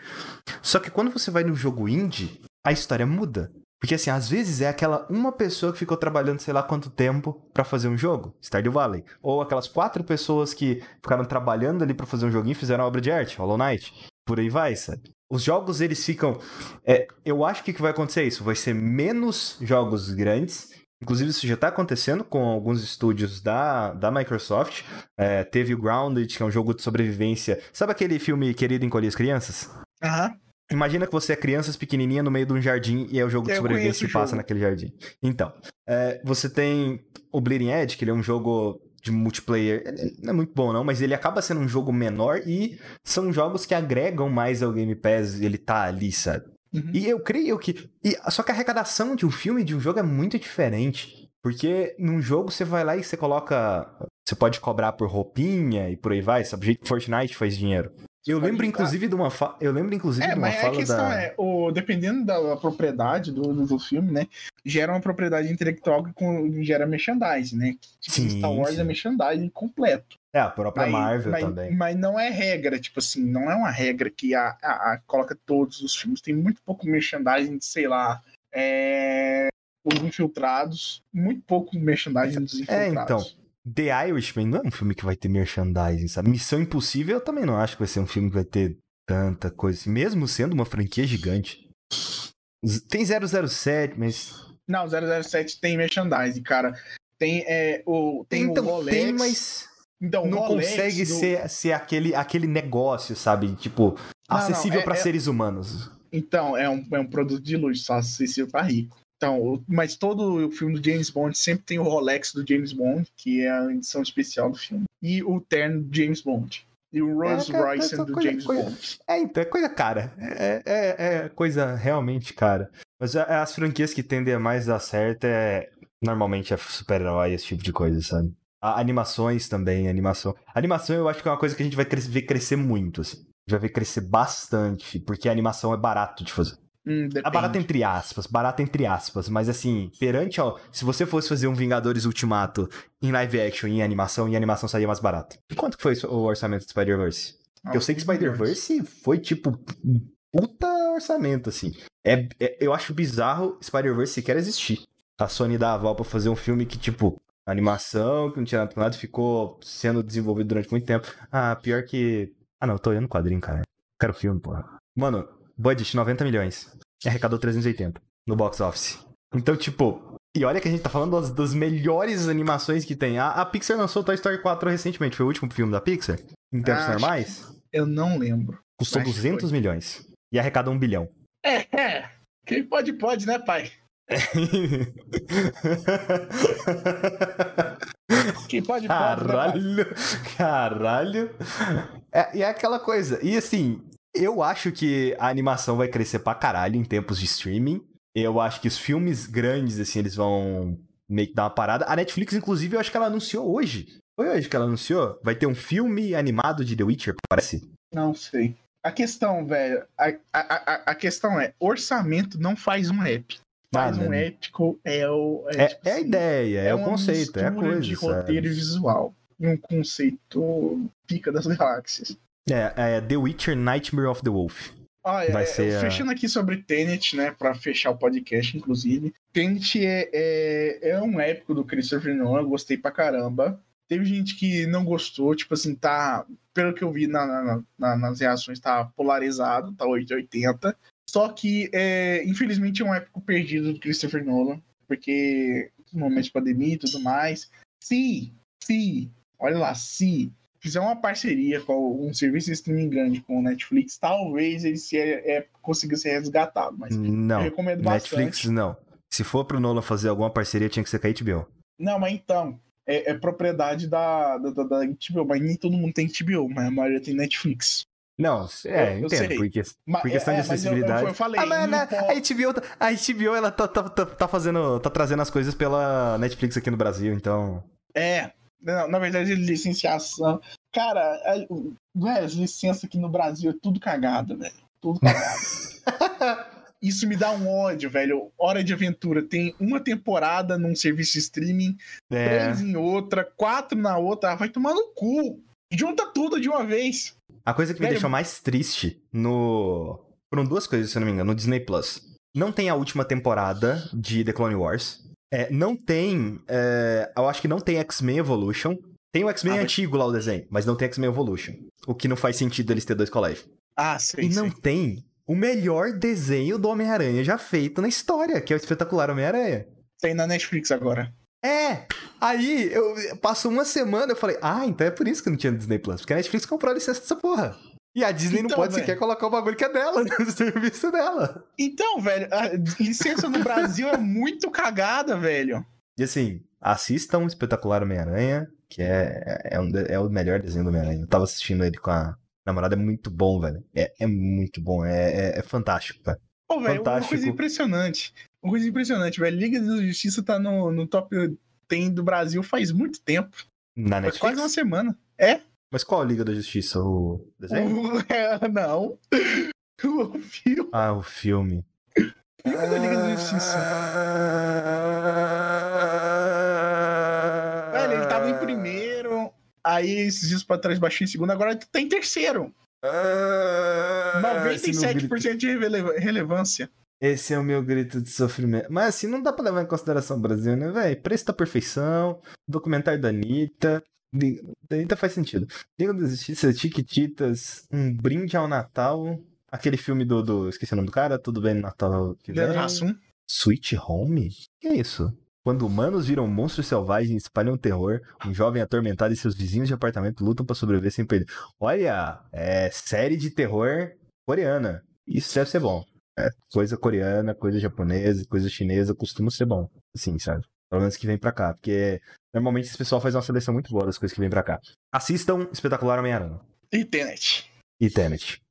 Só que quando você vai no jogo indie, a história muda. Porque, assim, às vezes é aquela uma pessoa que ficou trabalhando sei lá quanto tempo pra fazer um jogo, Stardew Valley. Ou aquelas quatro pessoas que ficaram trabalhando ali pra fazer um joguinho e fizeram obra de arte, Hollow Knight. Por aí vai, sabe? Os jogos, eles ficam... É, eu acho que o que vai acontecer é isso. Vai ser menos jogos grandes. Inclusive, isso já tá acontecendo com alguns estúdios da, da Microsoft. É, teve o Grounded, que é um jogo de sobrevivência. Sabe aquele filme Querido Encolher as Crianças? Aham. Uhum. Imagina que você é crianças pequenininha no meio de um jardim e é o jogo de sobrevivência que passa naquele jardim. Então, é, você tem o Bleeding Edge, que ele é um jogo de multiplayer. Não é muito bom não, mas ele acaba sendo um jogo menor e são jogos que agregam mais ao Game Pass. Ele tá ali, sabe? Uhum. E eu creio que... E só que a arrecadação de um filme e de um jogo é muito diferente. Porque num jogo você vai lá e você coloca... Você pode cobrar por roupinha e por aí vai, sabe? O jeito que Fortnite faz dinheiro. Eu lembro, inclusive, de uma fa... Eu lembro, inclusive, é, de uma mas fala a questão da... é, o... dependendo da propriedade do, do filme, né, gera uma propriedade intelectual que com... gera merchandising, né? Tipo, sim, Star Wars sim. É merchandising completo. É, a própria mas, Marvel mas, também. Mas não é regra, tipo assim, não é uma regra que a, a, a coloca todos os filmes. Tem muito pouco merchandising de, sei lá, é... os infiltrados, muito pouco merchandising dos infiltrados. É, então... The Irishman não é um filme que vai ter merchandising, sabe? Missão Impossível eu também não acho que vai ser um filme que vai ter tanta coisa assim, mesmo sendo uma franquia gigante. Tem zero zero sete, mas... Não, zero zero sete tem merchandising, cara. Tem é, o, tem então, o Rolex... Tem, mas então, não Rolex consegue do... ser, ser aquele, aquele negócio, sabe? Tipo, não, acessível é, para é... seres humanos. Então, é um, é um produto de luxo, só acessível para rico. Então, mas todo o filme do James Bond sempre tem o Rolex do James Bond, que é a edição especial do filme. E o terno do James Bond. E o Rolls é, Royce do coisa, James coisa, Bond. É, então, é coisa cara. É, é, é coisa realmente cara. Mas as franquias que tendem a mais dar certo é... Normalmente é super-herói, esse tipo de coisa, sabe? A, animações também, animação. A animação eu acho que é uma coisa que a gente vai cres- ver crescer muito, assim. A gente vai ver crescer bastante, porque a animação é barato de fazer. Hum, a barata entre aspas, barata entre aspas, mas assim, perante ao... Se você fosse fazer um Vingadores Ultimato em live action, em animação, em animação sairia mais barato. E quanto que foi o orçamento do Spider-Verse? Ah, eu sei que Spider-Verse foi tipo, puta orçamento, assim. É, é, eu acho bizarro Spider-Verse sequer existir. A Sony dá aval pra fazer um filme que tipo... Animação, que não tinha nada com nada, ficou sendo desenvolvido durante muito tempo. Ah, pior que... Ah não, eu tô olhando o quadrinho, cara. Quero filme, porra. Mano... Budget, noventa milhões. Arrecadou trezentos e oitenta no box office. Então, tipo... E olha que a gente tá falando das, das melhores animações que tem. A, a Pixar lançou Toy Story quatro recentemente. Foi o último filme da Pixar? Em tempos ah, normais? Eu não lembro. Custou duzentos milhões. E arrecadou um bilhão. É, é. Quem pode, pode, né, pai? Quem pode, caralho, pode, né, pai? Caralho. É, e é aquela coisa. E assim... Eu acho que a animação vai crescer pra caralho em tempos de streaming. Eu acho que os filmes grandes, assim, eles vão meio que dar uma parada. A Netflix, inclusive, eu acho que ela anunciou hoje. Foi hoje que ela anunciou? Vai ter um filme animado de The Witcher, parece? Não sei. A questão, velho, a, a, a, a questão é, orçamento não faz um app. Faz Nada, um né? épico é o... É, é, tipo, é a assim, ideia, é, é o conceito, é a coisa, de sabe? Roteiro visual. E um conceito pica das galáxias. É, é, The Witcher, Nightmare of the Wolf. Ah, é, vai ser, fechando aqui sobre Tenet, né, pra fechar o podcast, inclusive. Tenet é, é, é um épico do Christopher Nolan, eu gostei pra caramba. Teve gente que não gostou, tipo assim, tá... Pelo que eu vi na, na, na, nas reações, tá polarizado, tá oito oitenta. Só que, é, infelizmente, é um épico perdido do Christopher Nolan, porque momentos de pandemia e tudo mais. Se, se, olha lá, se fizer uma parceria com um serviço de streaming grande com o Netflix, talvez ele se, é, consiga ser resgatado, mas não, eu recomendo bastante. Netflix não. Se for pro Nolan fazer alguma parceria, tinha que ser com a H B O. Não, mas então... É, é propriedade da, da, da, da H B O, mas nem todo mundo tem H B O, mas a maioria tem Netflix. Não, é, eu, eu entendo, porque, por questão é, de acessibilidade... Eu, eu falei, ah, mas, né, a H B O, a H B O ela tá, tá, tá, tá, fazendo, tá trazendo as coisas pela Netflix aqui no Brasil, então... É, não, na verdade, licenciação... Cara, velho, licença aqui no Brasil é tudo cagado, velho, tudo cagado. Isso me dá um ódio, velho. Hora de Aventura tem uma temporada num serviço de streaming, é. três em outra, quatro na outra. Ah, vai tomar no cu. Junta tudo de uma vez. A coisa que velho... me deixou mais triste no... Foram duas coisas, se eu não me engano, no Disney Plus. Não tem a última temporada de The Clone Wars. É, não tem... É... Eu acho que não tem X-Men Evolution. Tem o X-Men ah, antigo mas... lá o desenho, mas não tem X-Men Evolution. O que não faz sentido eles ter dois colégios. Ah, sei, E sei. não tem... O melhor desenho do Homem-Aranha já feito na história, que é o espetacular Homem-Aranha. Tem na Netflix agora. É! Aí, eu passou uma semana, eu falei, ah, então é por isso que não tinha Disney Plus, porque a Netflix comprou a licença dessa porra. E a Disney então, não pode véio. sequer colocar o bagulho que é dela, no serviço dela. Então, velho, a licença no Brasil é muito cagada, velho. E assim, assistam o espetacular Homem-Aranha, que é, é, um, é o melhor desenho do Homem-Aranha. Eu tava assistindo ele com a... Namorada é muito bom, velho. É, é muito bom. É, é, é fantástico, velho. Pô, velho, uma coisa impressionante. Uma coisa impressionante, velho. Liga da Justiça tá no, no top dez do Brasil faz muito tempo. Na Netflix? Faz quase uma semana. É? Mas qual a Liga da Justiça? O desenho? O... É, não. O filme. Ah, o filme. Liga da Liga da Justiça. Ah... Velho, ele tava em primeiro. Aí, esses dias pra trás, baixei em segundo. Agora tá em terceiro. Ah, noventa e sete por cento de rele- relevância. Esse é o meu grito de sofrimento. Mas, assim, não dá pra levar em consideração o Brasil, né, velho? Preço da Perfeição, documentário da Anitta. Da Anitta faz sentido. Liga da Justiça, Chiquititas, Um Brinde ao Natal. Aquele filme do... do esqueci o nome do cara. Tudo Bem no Natal. Leandro Hassum. Sweet Home? Que é isso? Quando humanos viram monstros selvagens e espalham terror, um jovem atormentado e seus vizinhos de apartamento lutam pra sobreviver sem perder. Olha, é série de terror coreana. Isso deve ser bom. É, coisa coreana, coisa japonesa, coisa chinesa, costuma ser bom. Assim, sabe? Pelo menos que vem pra cá. Porque normalmente esse pessoal faz uma seleção muito boa das coisas que vem pra cá. Assistam Espetacular Homem-Aranha. E Tenet. E Tenet.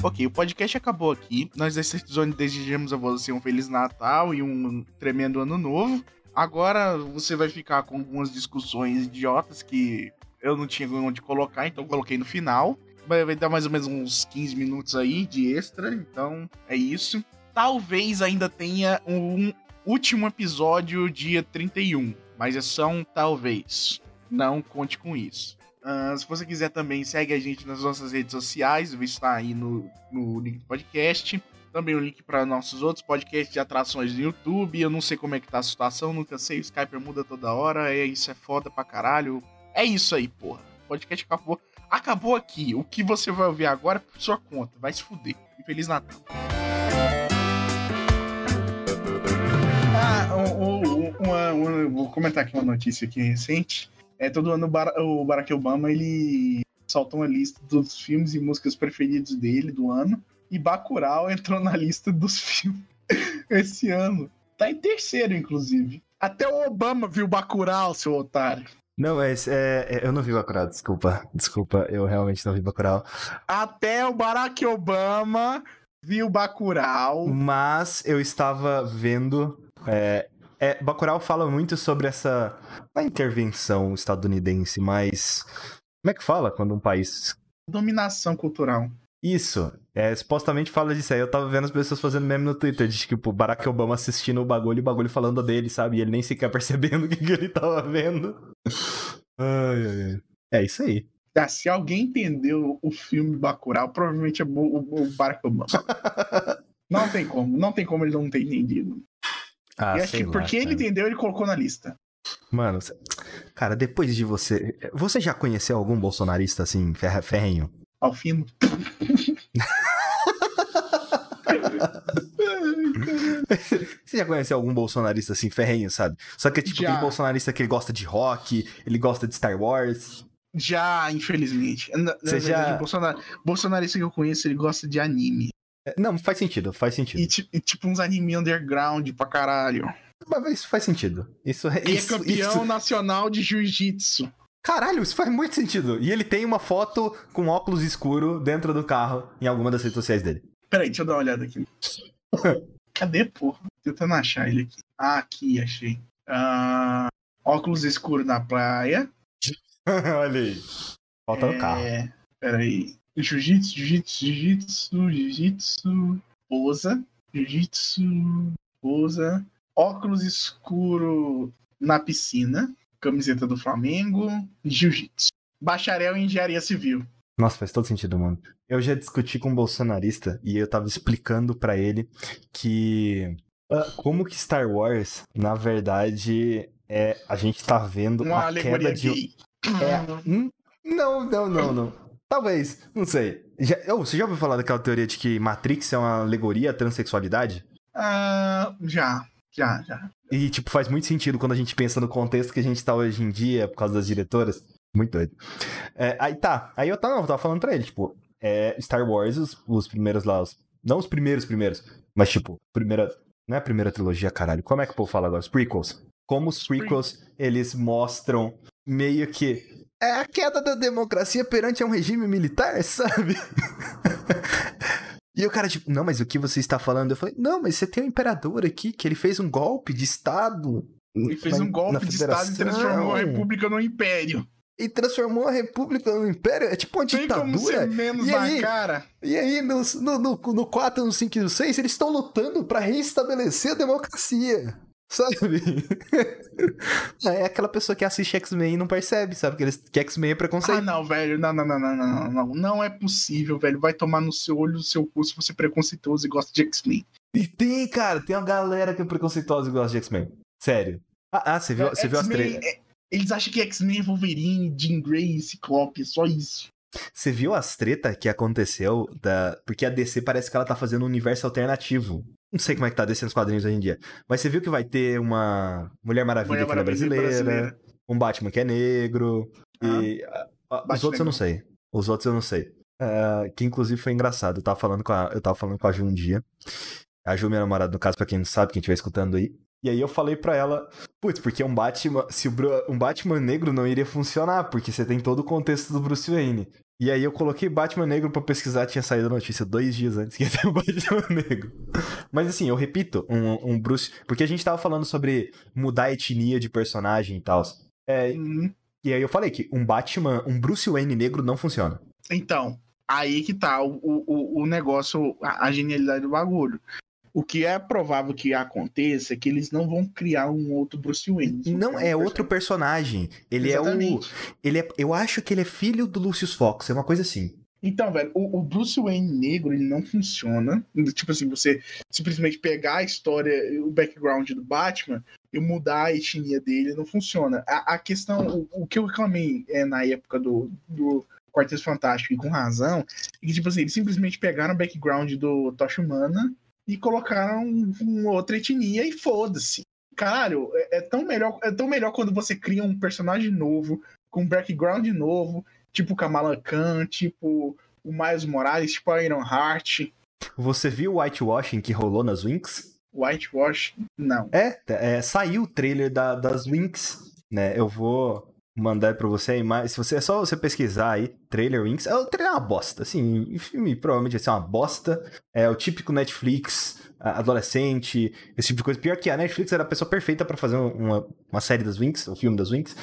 Ok, o podcast acabou aqui. Nós desejamos a você um Feliz Natal e um tremendo Ano Novo. Agora você vai ficar com algumas discussões idiotas que eu não tinha onde colocar, então coloquei no final. Vai dar mais ou menos uns quinze minutos aí de extra, então é isso. Talvez ainda tenha um último episódio dia trinta e um, mas é só um talvez. Não conte com isso. Uh, se você quiser também, segue a gente nas nossas redes sociais, está aí no, no link do podcast. Também o link para nossos outros podcasts de atrações no YouTube. Eu não sei como é que tá a situação, nunca sei, o Skype muda toda hora, é, isso é foda pra caralho. É isso aí, porra. O podcast acabou. Acabou aqui. O que você vai ouvir agora é por sua conta. Vai se fuder. E Feliz Natal. Ah, um, um, uma, uma, vou comentar aqui uma notícia aqui recente. É, todo ano o, Bar- o Barack Obama, ele solta uma lista dos filmes e músicas preferidos dele do ano. E Bacurau entrou na lista dos filmes esse ano. Tá em terceiro, inclusive. Até o Obama viu Bacurau, seu otário. Não, é, é, eu não vi Bacurau, desculpa. Desculpa, eu realmente não vi Bacurau. Até o Barack Obama viu Bacurau. Mas eu estava vendo... É... É, Bacurau fala muito sobre essa intervenção estadunidense, mas como é que fala quando um país... Dominação cultural. Isso, é, supostamente fala disso aí. Eu tava vendo as pessoas fazendo meme no Twitter de tipo, Barack Obama assistindo o bagulho e o bagulho falando dele, sabe? E ele nem sequer percebendo o que, que ele tava vendo. Ai, ai, ai. É isso aí. Ah, se alguém entendeu o filme Bacurau, provavelmente é o, o Barack Obama. Não tem como, não tem como ele não ter entendido. Ah, e acho que porque lá, ele entendeu, ele colocou na lista. Mano, cara, depois de você... Você já conheceu algum bolsonarista, assim, ferra, ferrenho? Alfino. Você já conheceu algum bolsonarista, assim, ferrenho, sabe? Só que é tipo já. Aquele bolsonarista que ele gosta de rock, ele gosta de Star Wars... Já, infelizmente. Na, na verdade, já... o Bolsonaro, bolsonarista que eu conheço, ele gosta de anime. Não, faz sentido, faz sentido. E, e tipo uns anime underground pra caralho. Mas isso faz sentido. Isso, e isso, é campeão isso... nacional de jiu-jitsu. Caralho, isso faz muito sentido. E ele tem uma foto com óculos escuro dentro do carro em alguma das redes sociais dele. Peraí, deixa eu dar uma olhada aqui. Cadê, porra? Tentando achar ele aqui. Ah, aqui, achei. Ah, óculos escuro na praia. Olha aí. Falta é... o carro. Peraí. Jiu-jitsu, jiu-jitsu, jiu-jitsu, jiu-jitsu. Posa. Jiu-jitsu. Posa. Óculos escuro na piscina. Camiseta do Flamengo. Jiu-jitsu. Bacharel em engenharia civil. Nossa, faz todo sentido, mano. Eu já discuti com um bolsonarista e eu tava explicando pra ele que... Como que Star Wars, na verdade, é... a gente tá vendo uma a queda de... Gay. É. Não, não, não, não. Talvez, não sei. Já, oh, você já ouviu falar daquela teoria de que Matrix é uma alegoria à transexualidade? Uh, já, já, já. E, tipo, faz muito sentido quando a gente pensa no contexto que a gente tá hoje em dia, por causa das diretoras. Muito doido. É, aí tá, aí eu tava, não, eu tava falando pra ele, tipo, é, Star Wars, os, os primeiros lá, os, não os primeiros primeiros, mas, tipo, primeira, não é a primeira trilogia, caralho. Como é que o povo fala agora? Os prequels. Como os prequels, eles mostram... Meio que é a queda da democracia perante um regime militar, sabe? E o cara tipo, não, mas o que você está falando? Eu falei, não, mas você tem um imperador aqui que ele fez um golpe de Estado. Ele fez na, um golpe de Estado e transformou a república num império. E transformou a república num império? É tipo uma tem ditadura. Como ser menos e, aí, cara. E aí, no quatro, no cinco e no seis, eles estão lutando para reestabelecer a democracia. Sabe? É aquela pessoa que assiste X-Men e não percebe, sabe? Que, eles... que X-Men é preconceito. Ah, não, velho. Não, não, não, não, não, não. Não é possível, velho. Vai tomar no seu olho, no seu cu, se você é preconceituoso e gosta de X-Men. E tem, cara. Tem uma galera que é preconceituosa e gosta de X-Men. Sério. Ah, ah você viu, é, você viu as três? É... Eles acham que X-Men é Wolverine, Jean Grey e Ciclope. Só isso. Você viu as tretas que aconteceu? Da... Porque a D C parece que ela tá fazendo um universo alternativo. Não sei como é que tá descendo os quadrinhos hoje em dia. Mas você viu que vai ter uma Mulher Maravilha, Mulher que é brasileira, brasileira, um Batman que é negro, ah, e Batman os outros eu não sei. Os outros eu não sei. Uh, que inclusive foi engraçado. Eu tava falando com a, eu tava falando com a Ju um dia. A Ju, minha namorada, no caso, pra quem não sabe, quem estiver escutando aí. E aí eu falei pra ela, putz, porque um Batman, se o Bru... um Batman negro não iria funcionar, porque você tem todo o contexto do Bruce Wayne. E aí eu coloquei Batman negro pra pesquisar, tinha saído a notícia dois dias antes que ia ter o Batman negro. Mas assim, eu repito, um, um Bruce... Porque a gente tava falando sobre mudar a etnia de personagem e tal. É, uhum. E aí eu falei que um Batman, um Bruce Wayne negro não funciona. Então, aí que tá o, o, o negócio, a, a genialidade do bagulho. O que é provável que aconteça é que eles não vão criar um outro Bruce Wayne. Não, é um outro personagem. personagem. Ele Exatamente. é o... Ele é, eu acho que ele é filho do Lucius Fox, é uma coisa assim. Então, velho, o, o Bruce Wayne negro, ele não funciona. Tipo assim, você simplesmente pegar a história, o background do Batman e mudar a etnia dele, não funciona. A, a questão, o, o que eu reclamei é, na época do... do Quarteto Fantástico, e com razão, é que tipo assim, eles simplesmente pegaram o background do Tocha Humana e colocaram uma outra etnia e foda-se. Caralho, é, é, tão melhor, é tão melhor quando você cria um personagem novo, com um background novo, tipo o Kamala Khan, tipo o Miles Morales, tipo a Ironheart. Você viu o whitewashing que rolou nas Winx? Whitewashing? Não. É, é saiu o trailer da, das Winx, né? Eu vou mandar pra você a imagem. Se você, é só você pesquisar aí, trailer Winx. O trailer é uma bosta, assim, o filme provavelmente vai ser uma bosta. É o típico Netflix, adolescente, esse tipo de coisa. Pior que a Netflix era a pessoa perfeita pra fazer uma, uma série das Winx, o um filme das Winx.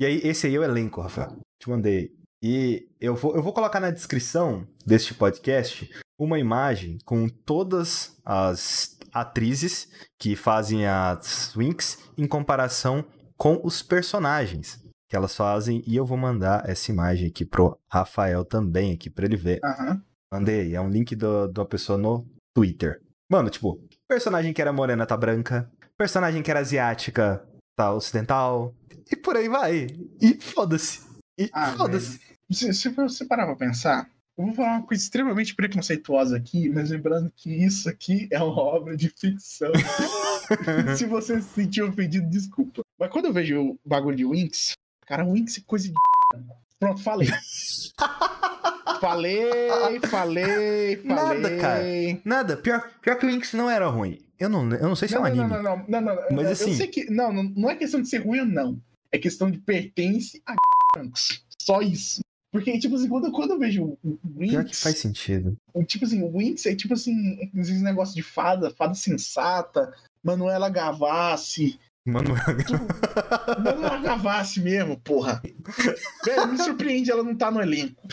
E aí, esse aí é o elenco, Rafael. Te mandei. E eu vou, eu vou colocar na descrição deste podcast uma imagem com todas as atrizes que fazem as Winx em comparação com os personagens. que elas fazem, e eu vou mandar essa imagem aqui pro Rafael também, aqui pra ele ver. Uhum. Mandei, é um link do, de uma pessoa no Twitter. Mano, tipo, personagem que era morena tá branca, personagem que era asiática tá ocidental, e por aí vai. E foda-se. E ah, foda-se. Se, se você parar pra pensar, eu vou falar uma coisa extremamente preconceituosa aqui, mas lembrando que isso aqui é uma obra de ficção. Se você se sentir ofendido, desculpa. Mas quando eu vejo o bagulho de Winx, cara, Winx é coisa de... Pronto, falei. Falei, falei, falei. Nada, cara. Nada. Pior, pior que o Winx não era ruim. Eu não, eu não sei se não, é um não, anime. Não, não, não. não, não mas eu, assim... Eu sei que, não, não, não é questão de ser ruim ou não. É questão de pertence a... Só isso. Porque, tipo assim, quando, quando eu vejo o Winx... Pior que faz sentido. Tipo assim, o Winx é tipo assim... Esse negócio de fada, fada sensata... Manuela Gavassi... Manuela Gavassi... Manuela Gavassi mesmo, porra. Velho, me surpreende ela não tá no elenco.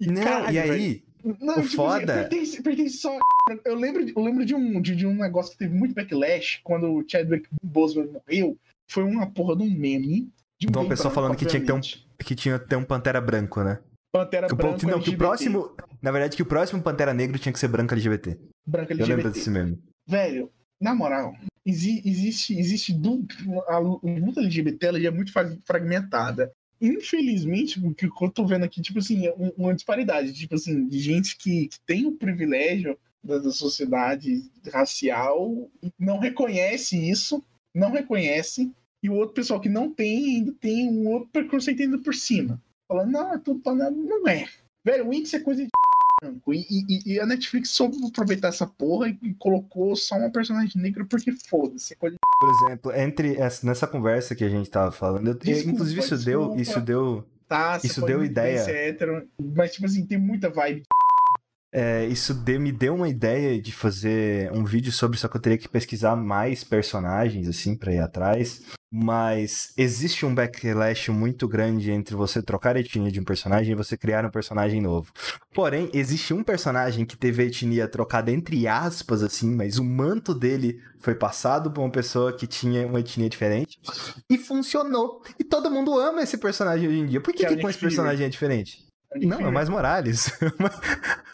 E não, caralho, e aí... Não, o tipo, foda... Pertence, pertence só... Eu lembro, eu lembro de, um, de, de um negócio que teve muito backlash quando o Chadwick Boseman morreu. Foi uma porra de um meme... De, um de uma pessoa branco, falando que tinha que, ter um, que tinha que ter um Pantera Branco, né? Pantera que Branco, o, não, que o próximo... Na verdade, que o próximo Pantera Negro tinha que ser branco L G B T. Branco L G B T. Eu lembro desse meme. Velho... Na moral, existe, existe a luta L G B T, ela é muito fragmentada. Infelizmente, o que eu tô vendo aqui, tipo assim, é uma disparidade, tipo assim, de gente que, que tem o privilégio da, da sociedade racial, não reconhece isso, não reconhece, e o outro pessoal que não tem, ainda tem um outro preconceito ainda por cima. Falando, não, é tudo tornado, não é. Velho, o índice é coisa de... E, e, e a Netflix soube aproveitar essa porra e colocou só uma personagem negra porque foda-se. Por exemplo, entre essa, nessa conversa que a gente tava falando, eu, desculpa, inclusive isso desculpa. deu, isso deu, tá, isso deu ideia. Hétero, mas tipo assim, tem muita vibe. É, isso de, me deu uma ideia de fazer um vídeo sobre, só que eu teria que pesquisar mais personagens, assim, pra ir atrás. Mas existe um backlash muito grande entre você trocar a etnia de um personagem e você criar um personagem novo. Porém, existe um personagem que teve a etnia trocada entre aspas, assim, mas o manto dele foi passado por uma pessoa que tinha uma etnia diferente e funcionou. E todo mundo ama esse personagem hoje em dia. Por que, que, que com esse personagem é diferente? Não, Fury. É mais Morales.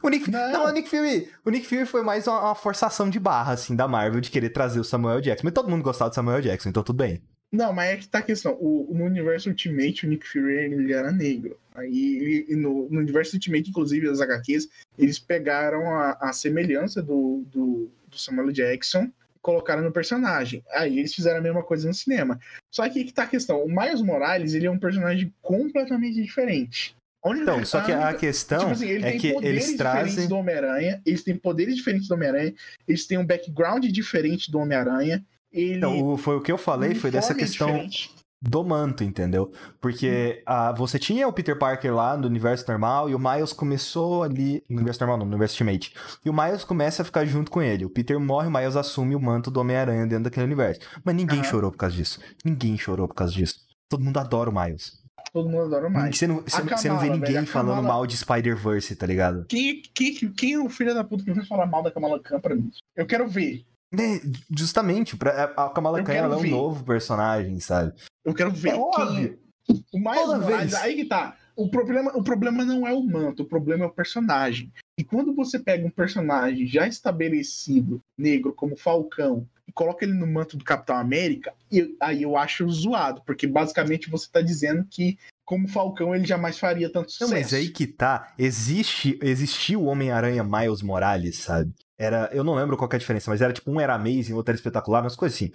o Nick... Não. Não, o Nick Fury. O Nick Fury foi mais uma, uma forçação de barra, assim, da Marvel, de querer trazer o Samuel Jackson. Mas todo mundo gostava do Samuel Jackson, então tudo bem. Não, mas é que tá a questão. O, no universo Ultimate, o Nick Fury ele era negro. Aí, e no, no universo Ultimate, inclusive, as H Qs, eles pegaram a, a semelhança do, do, do Samuel Jackson e colocaram no personagem. Aí eles fizeram a mesma coisa no cinema. Só que aí que tá a questão. O Miles Morales, ele é um personagem completamente diferente. Onde então, só que a questão tipo assim, ele é tem que poderes eles trazem do Homem-Aranha, eles têm poderes diferentes do Homem-Aranha, eles têm um background diferente do Homem-Aranha. Ele... Então, foi o que eu falei, foi dessa questão diferente do manto, entendeu? Porque hum. ah, você tinha o Peter Parker lá no universo normal e o Miles começou ali no universo normal, não, no universo Ultimate. E o Miles começa a ficar junto com ele. O Peter morre, o Miles assume o manto do Homem-Aranha dentro daquele universo. Mas ninguém ah. chorou por causa disso. Ninguém chorou por causa disso. Todo mundo adora o Miles. Todo mundo adora mais. Você não, você, Kamala, você não vê ninguém velho, falando Kamala... mal de Spider-Verse, tá ligado? Quem, quem, quem é o filho da puta que vai falar mal da Kamala Khan pra mim? Eu quero ver. É, justamente, pra, a Kamala Khan ela é um novo personagem, sabe? Eu quero ver. É óbvio. Quem... O mais Toda mais, vez. Aí que tá. O problema, o problema não é o manto, o problema é o personagem. E quando você pega um personagem já estabelecido, negro, como Falcão, e coloca ele no manto do Capitão América, eu, aí eu acho zoado, porque basicamente você tá dizendo que, como Falcão, ele jamais faria tanto sucesso. Não, mas aí que tá, existe, existiu o Homem-Aranha Miles Morales, sabe? Era, eu não lembro qual que é a diferença, mas era tipo, um era amazing, outro era espetacular, umas coisas assim.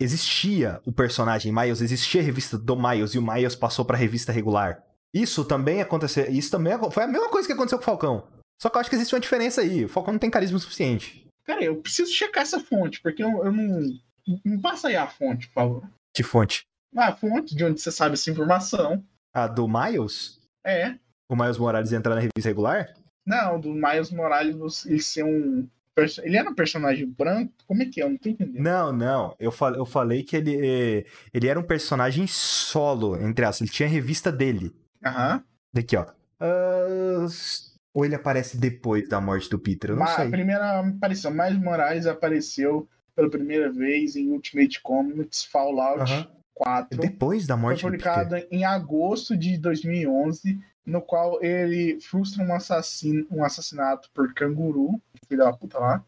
Existia o personagem Miles, existia a revista do Miles, e o Miles passou pra revista regular. Isso também aconteceu, isso também foi a mesma coisa que aconteceu com o Falcão. Só que eu acho que existe uma diferença aí, o Falcão não tem carisma suficiente. Cara, eu preciso checar essa fonte, porque eu, eu não... Me passa aí a fonte, por favor. Que fonte? Ah, a fonte de onde você sabe essa informação. A do Miles? É. O Miles Morales entrar na revista regular? Não, do Miles Morales ele ser um... Ele era um personagem branco? Como é que é? Eu não tô entendendo. Não, não. Eu, fal... eu falei que ele... ele era um personagem solo, entre aspas. Ele tinha a revista dele. Aham. Uh-huh. Daqui, ó. Uh... Ou ele aparece depois da morte do Peter? Eu não ah, sei. A primeira aparição. Miles Morales apareceu pela primeira vez em Ultimate Comics Fallout uh-huh. quatro. Depois da morte do Peter. Foi publicado em agosto de dois mil e onze, no qual ele frustra um, assassino, um assassinato por canguru, filho da puta lá,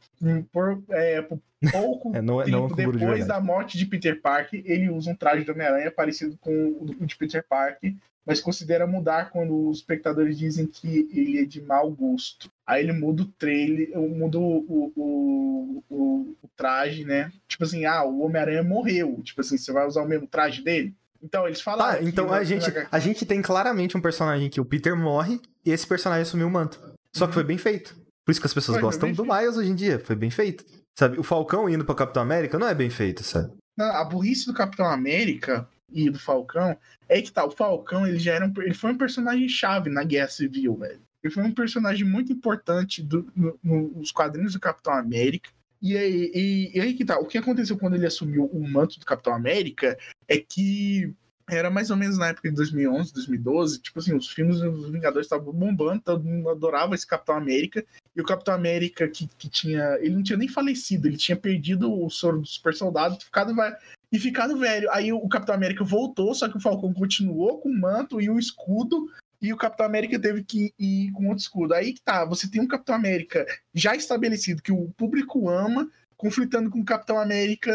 por, é, por pouco é, não, tempo não é depois de da morte de Peter Parker, ele usa um traje de Homem-Aranha parecido com o de Peter Parker, mas considera mudar quando os espectadores dizem que ele é de mau gosto. Aí ele muda o trailer, muda o, o, o, o traje, né? Tipo assim, ah, o Homem-Aranha morreu. Tipo assim, você vai usar o mesmo traje dele? Então, eles falaram... Ah, então a gente, a gente tem claramente um personagem que o Peter morre e esse personagem assumiu o manto. Só que foi bem feito. Por isso que as pessoas gostam do Miles hoje em dia. Foi bem feito. Sabe, o Falcão indo pra Capitão América não é bem feito, sabe? Não, a burrice do Capitão América e do Falcão é que tá, o Falcão ele já era um, ele foi um personagem chave na Guerra Civil, velho. Ele foi um personagem muito importante do, no, no, nos quadrinhos do Capitão América. E aí, e, e aí que tá, o que aconteceu quando ele assumiu o manto do Capitão América é que era mais ou menos na época de dois mil e onze, dois mil e doze, tipo assim, os filmes dos Vingadores estavam bombando, todo mundo adorava esse Capitão América, e o Capitão América que, que tinha, ele não tinha nem falecido, ele tinha perdido o soro do super soldado, ficado vai... E ficado velho. Aí o Capitão América voltou, só que o Falcão continuou com o manto e o escudo, e o Capitão América teve que ir com outro escudo. Aí que tá, você tem um Capitão América já estabelecido, que o público ama, conflitando com o Capitão América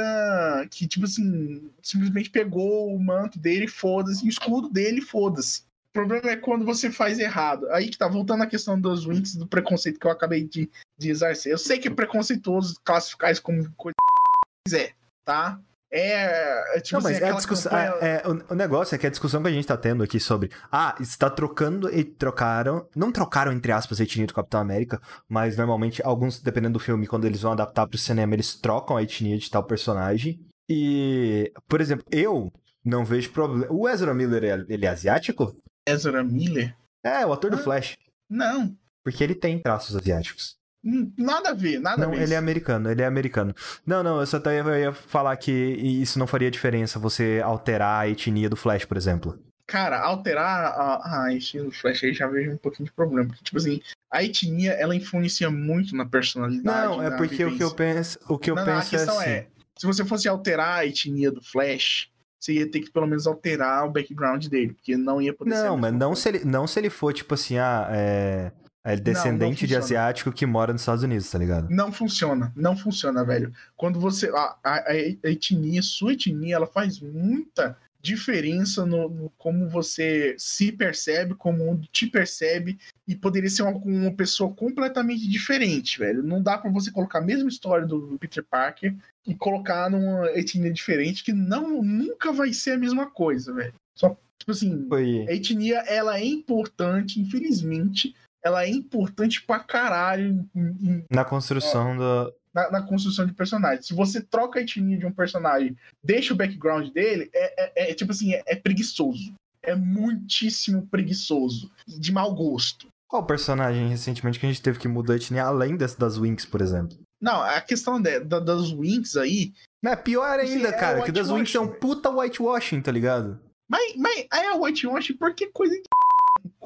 que, tipo assim, simplesmente pegou o manto dele, foda-se, e o escudo dele, foda-se. O problema é quando você faz errado. Aí que tá, voltando à questão dos Winx, do preconceito que eu acabei de, de exercer. Eu sei que é preconceituoso classificar isso como coisa que quiser, tá? É, tipo, não, mas assim, é a discussão, campanha... é, é, o, o negócio é que a discussão que a gente tá tendo aqui sobre, ah, está trocando e trocaram, não trocaram entre aspas a etnia do Capitão América, mas normalmente alguns, dependendo do filme, quando eles vão adaptar pro cinema, eles trocam a etnia de tal personagem. E, por exemplo, eu não vejo problema. O Ezra Miller, ele é, ele é asiático? Ezra Miller? É, o ator ah, do Flash. Não. Porque ele tem traços asiáticos. Nada a ver, nada a ver. Não, ele é americano, ele é americano. Não, não, eu só até ia falar que isso não faria diferença você alterar a etnia do Flash, por exemplo. Cara, alterar a, a etnia do Flash aí já vejo um pouquinho de problema. Porque, tipo assim, a etnia, ela influencia muito na personalidade. Não, é porque o que eu penso, o que eu não, penso não, a questão é, assim. é, se você fosse alterar a etnia do Flash, você ia ter que pelo menos alterar o background dele, porque não ia poder ser. Não, mas não se, ele, não se ele for, tipo assim, ah, é... É descendente não, não de asiático que mora nos Estados Unidos, tá ligado? Não funciona, não funciona, velho. Quando você... A, a, a etnia, sua etnia, ela faz muita diferença no, no como você se percebe, como o mundo te percebe, e poderia ser uma, uma pessoa completamente diferente, velho. Não dá pra você colocar a mesma história do Peter Parker e colocar numa etnia diferente que não, nunca vai ser a mesma coisa, velho. Só, tipo assim, Oi. a etnia, ela é importante, infelizmente... Ela é importante pra caralho em, na construção é, do... na, na construção de personagem. Se você troca a etnia de um personagem, deixa o background dele, é, é, é tipo assim, é, é preguiçoso. É muitíssimo preguiçoso. De mau gosto. Qual personagem recentemente que a gente teve que mudar a etnia além dessa das Winx, por exemplo? Não, a questão de, da, das Winx aí... Não, é pior ainda, assim, cara, é que das Winx é um puta whitewashing, tá ligado? Mas, mas é whitewashing porque coisa de...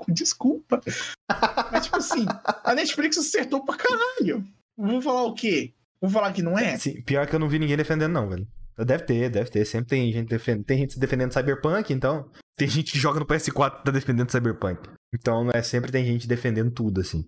Desculpa. Mas, tipo assim, a Netflix acertou pra caralho. Vou falar o quê? Vou falar que não é? Sim, pior que eu não vi ninguém defendendo, não, velho. Deve ter, deve ter. Sempre tem gente defendendo. Tem gente se defendendo Cyberpunk, então. Tem gente que joga no P S quatro e tá defendendo Cyberpunk. Então, é, sempre tem gente defendendo tudo, assim.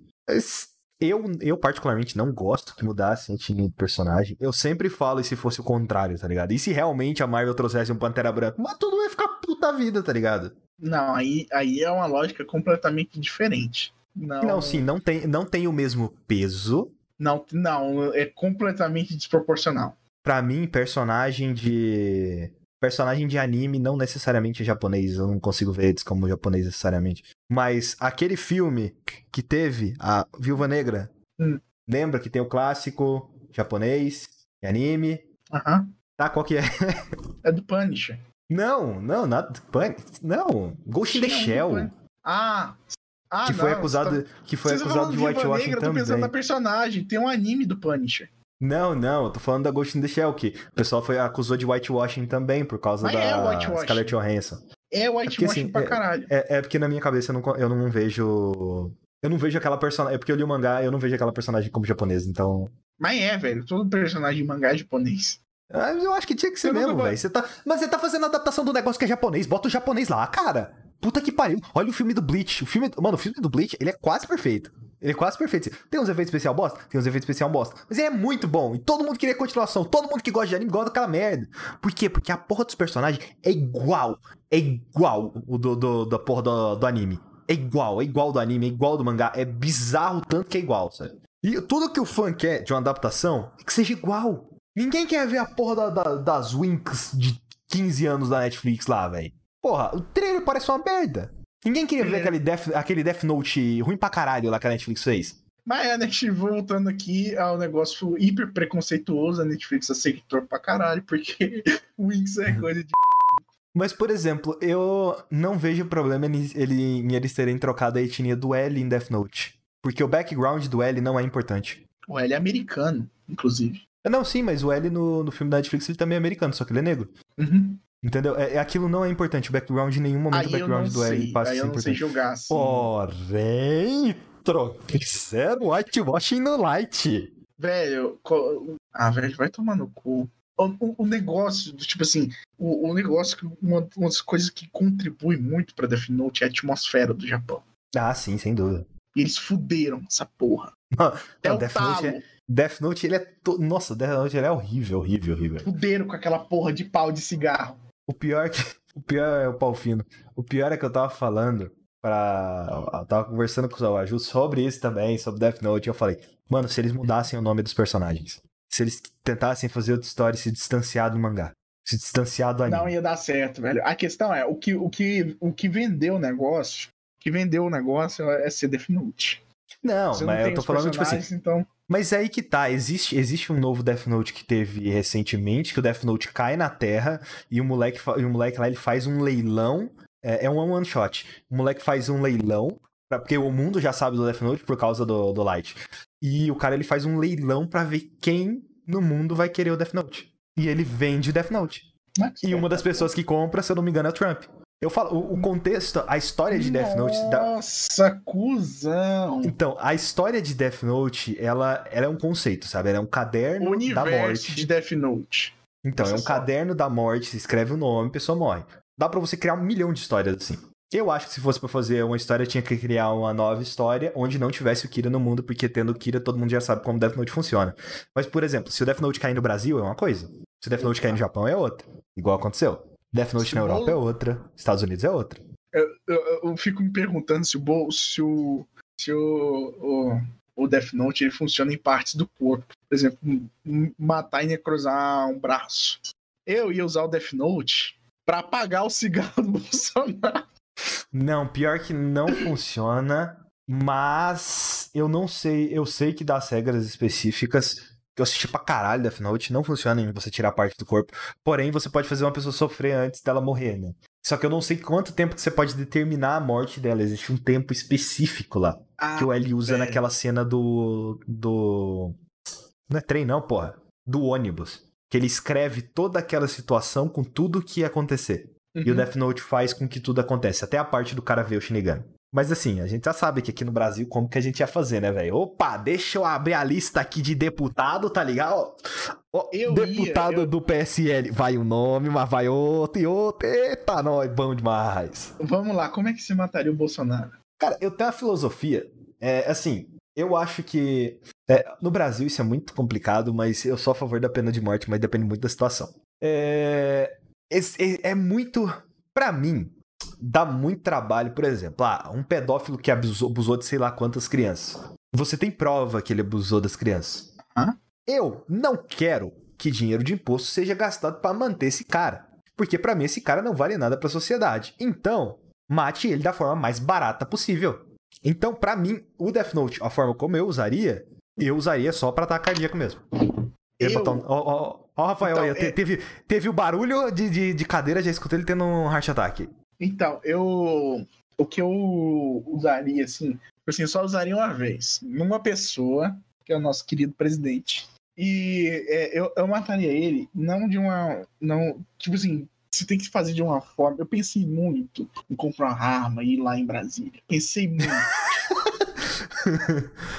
Eu, eu particularmente, não gosto que mudasse a time de personagem. Eu sempre falo e se fosse o contrário, tá ligado? E se realmente a Marvel trouxesse um Pantera Branca? Mas tudo ia ficar puta vida, tá ligado? Não, aí, aí é uma lógica completamente diferente. Não, não sim, não tem, não tem o mesmo peso. Não, não, é completamente desproporcional. Pra mim, personagem de... Personagem de anime não necessariamente é japonês. Eu não consigo ver eles como japonês necessariamente. Mas aquele filme que teve a Viúva Negra, hum. lembra que tem o clássico japonês de anime? Aham. Uh-huh. Tá, qual que é? É do Punisher. Não, não, nada. Não, Ghost in the Shell. Ah, ah, que foi não, acusado, tá... que foi acusado de whitewashing também. Eu tô pensando na personagem, tem um anime do Punisher. Não, não, eu tô falando da Ghost in the Shell, que o pessoal foi, acusou de whitewashing também por causa Mas da é Scarlett Johansson. É whitewashing é porque, assim, pra caralho. É, é, é porque na minha cabeça eu não, eu não vejo. Eu não vejo aquela personagem. É porque eu li o mangá, eu não vejo aquela personagem como japonesa, então. Mas é, velho, todo personagem de mangá é japonês. Eu acho que tinha que ser eu mesmo, velho. Você tá... Mas você tá fazendo a adaptação do negócio que é japonês. Bota o japonês lá, cara. Puta que pariu. Olha o filme do Bleach. O filme... Mano, o filme do Bleach, ele é quase perfeito. Ele é quase perfeito. Tem uns efeitos especiais bosta? Tem uns efeitos especiais bosta. Mas ele é muito bom. E todo mundo queria continuação. Todo mundo que gosta de anime gosta daquela merda. Por quê? Porque a porra dos personagens é igual. É igual o do, do, da porra do, do anime. É igual. É igual do anime. É igual do mangá. É bizarro o tanto que é igual, sabe? E tudo que o fã quer de uma adaptação é que seja igual. Ninguém quer ver a porra da, da, das Winx de quinze anos da Netflix lá, velho. Porra, o trailer parece uma merda. Ninguém queria é. ver aquele Death, aquele Death Note ruim pra caralho lá que a Netflix fez. Mas a Netflix, voltando aqui ao negócio hiper preconceituoso, a Netflix aceitou pra caralho, porque Winx é coisa de... Mas, por exemplo, eu não vejo problema em, ele, em eles terem trocado a etnia do L em Death Note. Porque o background do L não é importante. O L é americano, inclusive. Não, sim, mas o L no, no filme da Netflix ele também é americano, só que ele é negro. Uhum. Entendeu? É, aquilo não é importante. O background, em nenhum momento, aí o background do L passa a ser importante. Aí eu não sei jogar, assim. Porém, trouxeram whitewashing no light. Velho, ah, velho, vai tomar no cu. O, o, o negócio, tipo assim, o, o negócio, uma, uma das coisas que contribui muito pra Death Note é a atmosfera do Japão. Ah, sim, sem dúvida. E eles fuderam essa porra. Não, é o Death Note é... Death Note, ele é... To... Nossa, Death Note ele é horrível, horrível, horrível. Fuderam com aquela porra de pau de cigarro. O pior é que... O pior é o pau fino. O pior é que eu tava falando pra... Eu tava conversando com o Zawaju sobre isso também, sobre Death Note, e eu falei, mano, se eles mudassem o nome dos personagens, se eles tentassem fazer outra história e se distanciar do mangá, se distanciar do anime... Não ia dar certo, velho. A questão é, o que, o que, o que vendeu o negócio, o que vendeu o negócio é ser Death Note. Não, Você mas não eu tô falando, tipo assim... Então... Mas aí que tá, existe, existe um novo Death Note que teve recentemente, que o Death Note cai na terra e o moleque, e o moleque lá ele faz um leilão, é, é um one shot, o moleque faz um leilão, pra, porque o mundo já sabe do Death Note por causa do, do Light, e o cara ele faz um leilão pra ver quem no mundo vai querer o Death Note, e ele vende o Death Note, Mas e uma das pessoas que compra, se eu não me engano, é o Trump. Eu falo, o contexto, a história de Death Note... Nossa, da... cuzão! Então, a história de Death Note, ela, ela é um conceito, sabe? Ela é um caderno da morte. De Death Note. Então, Essa é um só. caderno da morte, você escreve o nome, a pessoa morre. Dá pra você criar um milhão de histórias assim. Eu acho que se fosse pra fazer uma história, tinha que criar uma nova história onde não tivesse o Kira no mundo, porque tendo o Kira, todo mundo já sabe como Death Note funciona. Mas, por exemplo, se o Death Note cair no Brasil, é uma coisa. Se o Death Note cair no Japão, é outra. Igual aconteceu. Death Note se na Europa Bol... é outra, Estados Unidos é outra. Eu, eu, eu fico me perguntando se o Bol... se, o, se o, o, o Death Note ele funciona em partes do corpo. Por exemplo, matar e necrosar um braço. Eu ia usar o Death Note pra apagar o cigarro do Bolsonaro. Não, pior que não funciona, mas eu não sei, eu sei que das regras específicas... que eu assisti pra caralho Death Note, não funciona em você tirar parte do corpo, porém você pode fazer uma pessoa sofrer antes dela morrer, né? Só que eu não sei quanto tempo que você pode determinar a morte dela, existe um tempo específico lá, ah, que o L usa velho. naquela cena do, do... não é trem não, porra, do ônibus, que ele escreve toda aquela situação com tudo que ia acontecer, uhum. E o Death Note faz com que tudo aconteça, até a parte do cara ver o Shinigami. Mas assim, a gente já sabe que aqui no Brasil como que a gente ia fazer, né, velho? Opa, deixa eu abrir a lista aqui de deputado, tá ligado? Ó, eu deputado ia, eu... do P S L. Vai um nome, mas vai outro e outro. Eita, nós, bom demais. Vamos lá, como é que se mataria o Bolsonaro? Cara, eu tenho uma filosofia, é, assim, eu acho que... É, no Brasil isso é muito complicado, mas eu sou a favor da pena de morte, mas depende muito da situação. É, é, é muito, pra mim... Dá muito trabalho, por exemplo, ah, um pedófilo que abusou, abusou de sei lá quantas crianças. Você tem prova que ele abusou das crianças. Hã? Eu não quero que dinheiro de imposto seja gastado pra manter esse cara. Porque pra mim esse cara não vale nada pra sociedade. Então, mate ele da forma mais barata possível. Então, pra mim, o Death Note, a forma como eu usaria, eu usaria só pra atacar cardíaco mesmo. Eu... Ó, ó, ó, Rafael, então, aí, é... teve, teve o barulho de, de, de cadeira, já escutei ele tendo um heart attack. Então, eu... O que eu usaria, assim... Assim, eu só usaria uma vez. Numa pessoa, que é o nosso querido presidente. E é, eu, eu mataria ele, não de uma... não Tipo assim, você tem que fazer de uma forma... Eu pensei muito em comprar uma arma e ir lá em Brasília. Pensei muito.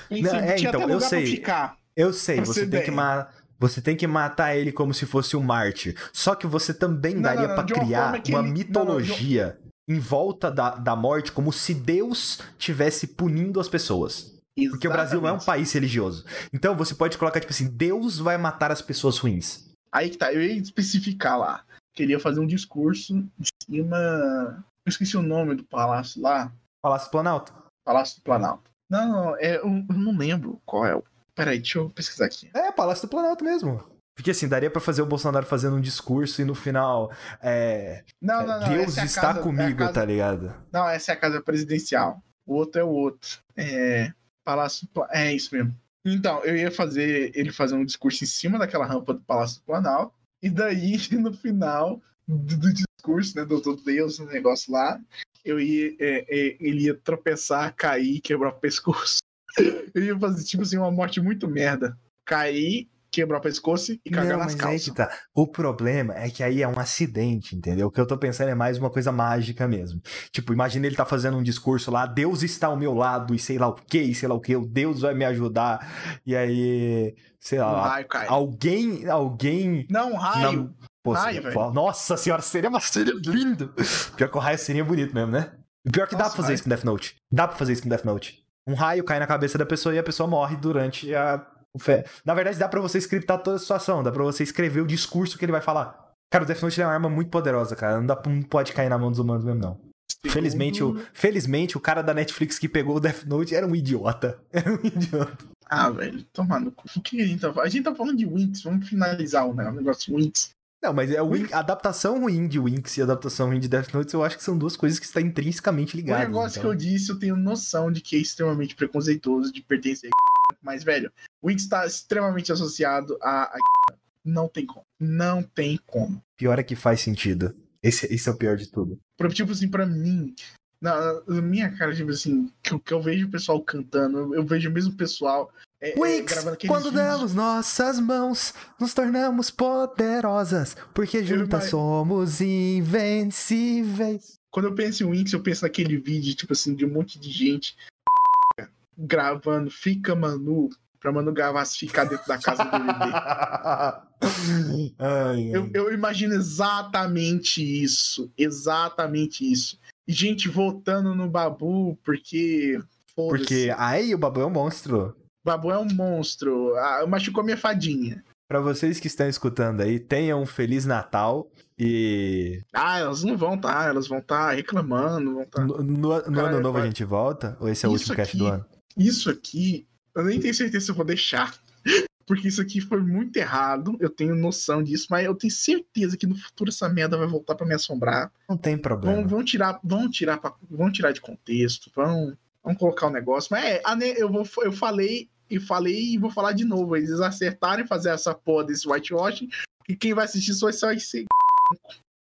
pensei, não, é, tinha então, até lugar eu sei, pra ficar. Eu sei, você tem, que ma- Você tem que matar ele como se fosse um mártir. Só que você também não, daria não, pra criar uma, uma ele... mitologia não, não, de... em volta da, da morte, como se Deus estivesse punindo as pessoas. Exatamente. Porque o Brasil não é um país religioso. Então você pode colocar, tipo assim, Deus vai matar as pessoas ruins. Aí que tá, eu ia especificar lá. Queria fazer um discurso em cima... Eu esqueci o nome do palácio lá. Palácio do Planalto? Palácio do Planalto. Não, não, é, eu não lembro qual é o... Peraí, deixa eu pesquisar aqui. É, Palácio do Planalto mesmo. Porque assim, daria pra fazer o Bolsonaro fazendo um discurso e no final... É... Não, não, não. Deus está comigo, tá ligado? Não, essa é a casa presidencial. O outro é o outro. É... Palácio... É isso mesmo. Então, eu ia fazer ele fazer um discurso em cima daquela rampa do Palácio do Planalto. E daí, no final do, do discurso, né, do, do Deus, no negócio lá, eu ia, é, é, ele ia tropeçar, cair, quebrar o pescoço. Eu ia fazer, tipo assim, uma morte muito merda. Cair, quebrar o pescoço e cagar não, nas calças. É tá. O problema é que aí é um acidente, entendeu? O que eu tô pensando é mais uma coisa mágica mesmo. Tipo, imagina ele tá fazendo um discurso lá, Deus está ao meu lado e sei lá o que, e sei lá o que, Deus vai me ajudar. E aí, sei lá, um raio, alguém, alguém... Não, um raio. Não... Pô, raio você... Nossa senhora, seria uma cena linda. Pior que o raio seria bonito mesmo, né? Pior que Nossa, dá pra fazer raio. isso com Death Note. Dá pra fazer isso com Death Note. Um raio cai na cabeça da pessoa e a pessoa morre durante a... Na verdade, dá pra você scriptar toda a situação. Dá pra você escrever o discurso que ele vai falar. Cara, o Death Note é uma arma muito poderosa, cara. Não, dá pra, não pode cair na mão dos humanos mesmo, não. Felizmente o, felizmente, o cara da Netflix que pegou o Death Note era um idiota. Era um idiota. Ah, velho, toma no cu. O que a gente tá falando? A gente tá falando de Winx. Vamos finalizar o negócio de Winx. Não, mas é Winx, a adaptação ruim de Winx e a adaptação ruim de Death Note, eu acho que são duas coisas que estão intrinsecamente ligadas. O negócio então. que eu disse, eu tenho noção de que é extremamente preconceituoso de pertencer a... Mas, velho, Winx está extremamente associado a... Não tem como. Não tem como. Pior é que faz sentido. Esse, esse é o pior de tudo. Tipo assim, pra mim... Na, na minha cara, tipo assim, que, que eu vejo o pessoal cantando, eu, eu vejo mesmo o pessoal... É, Winx, é, quando vídeos. damos nossas mãos, nos tornamos poderosas, porque juntas eu, somos invencíveis. Quando eu penso em Winx, eu penso naquele vídeo, tipo assim, de um monte de gente gravando Fica Manu, pra Manu Gavassi ficar dentro da casa do bebê. ai, ai. Eu, eu imagino exatamente isso, exatamente isso. E gente voltando no Babu, porque... Porque aí o Babu é um monstro. Babu é um monstro, ah, machucou minha fadinha. Pra vocês que estão escutando aí, tenham um Feliz Natal e... Ah, elas não vão estar, tá, elas vão estar tá reclamando, vão estar... Tá... No, no, no Cara, ano novo vai... a gente volta? Ou esse é o isso último cast do ano? Isso aqui, eu nem tenho certeza se eu vou deixar, porque isso aqui foi muito errado, eu tenho noção disso, mas eu tenho certeza que no futuro essa merda vai voltar pra me assombrar. Não tem problema. Vão, vão, tirar, vão, tirar, pra, vão tirar de contexto, vão, vão colocar o um negócio, mas é, eu, vou, eu falei... E falei e vou falar de novo. Eles acertaram em fazer essa porra desse whitewashing. E quem vai assistir só isso vai ser...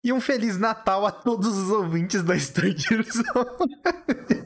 E um Feliz Natal a todos os ouvintes da Stranger Things.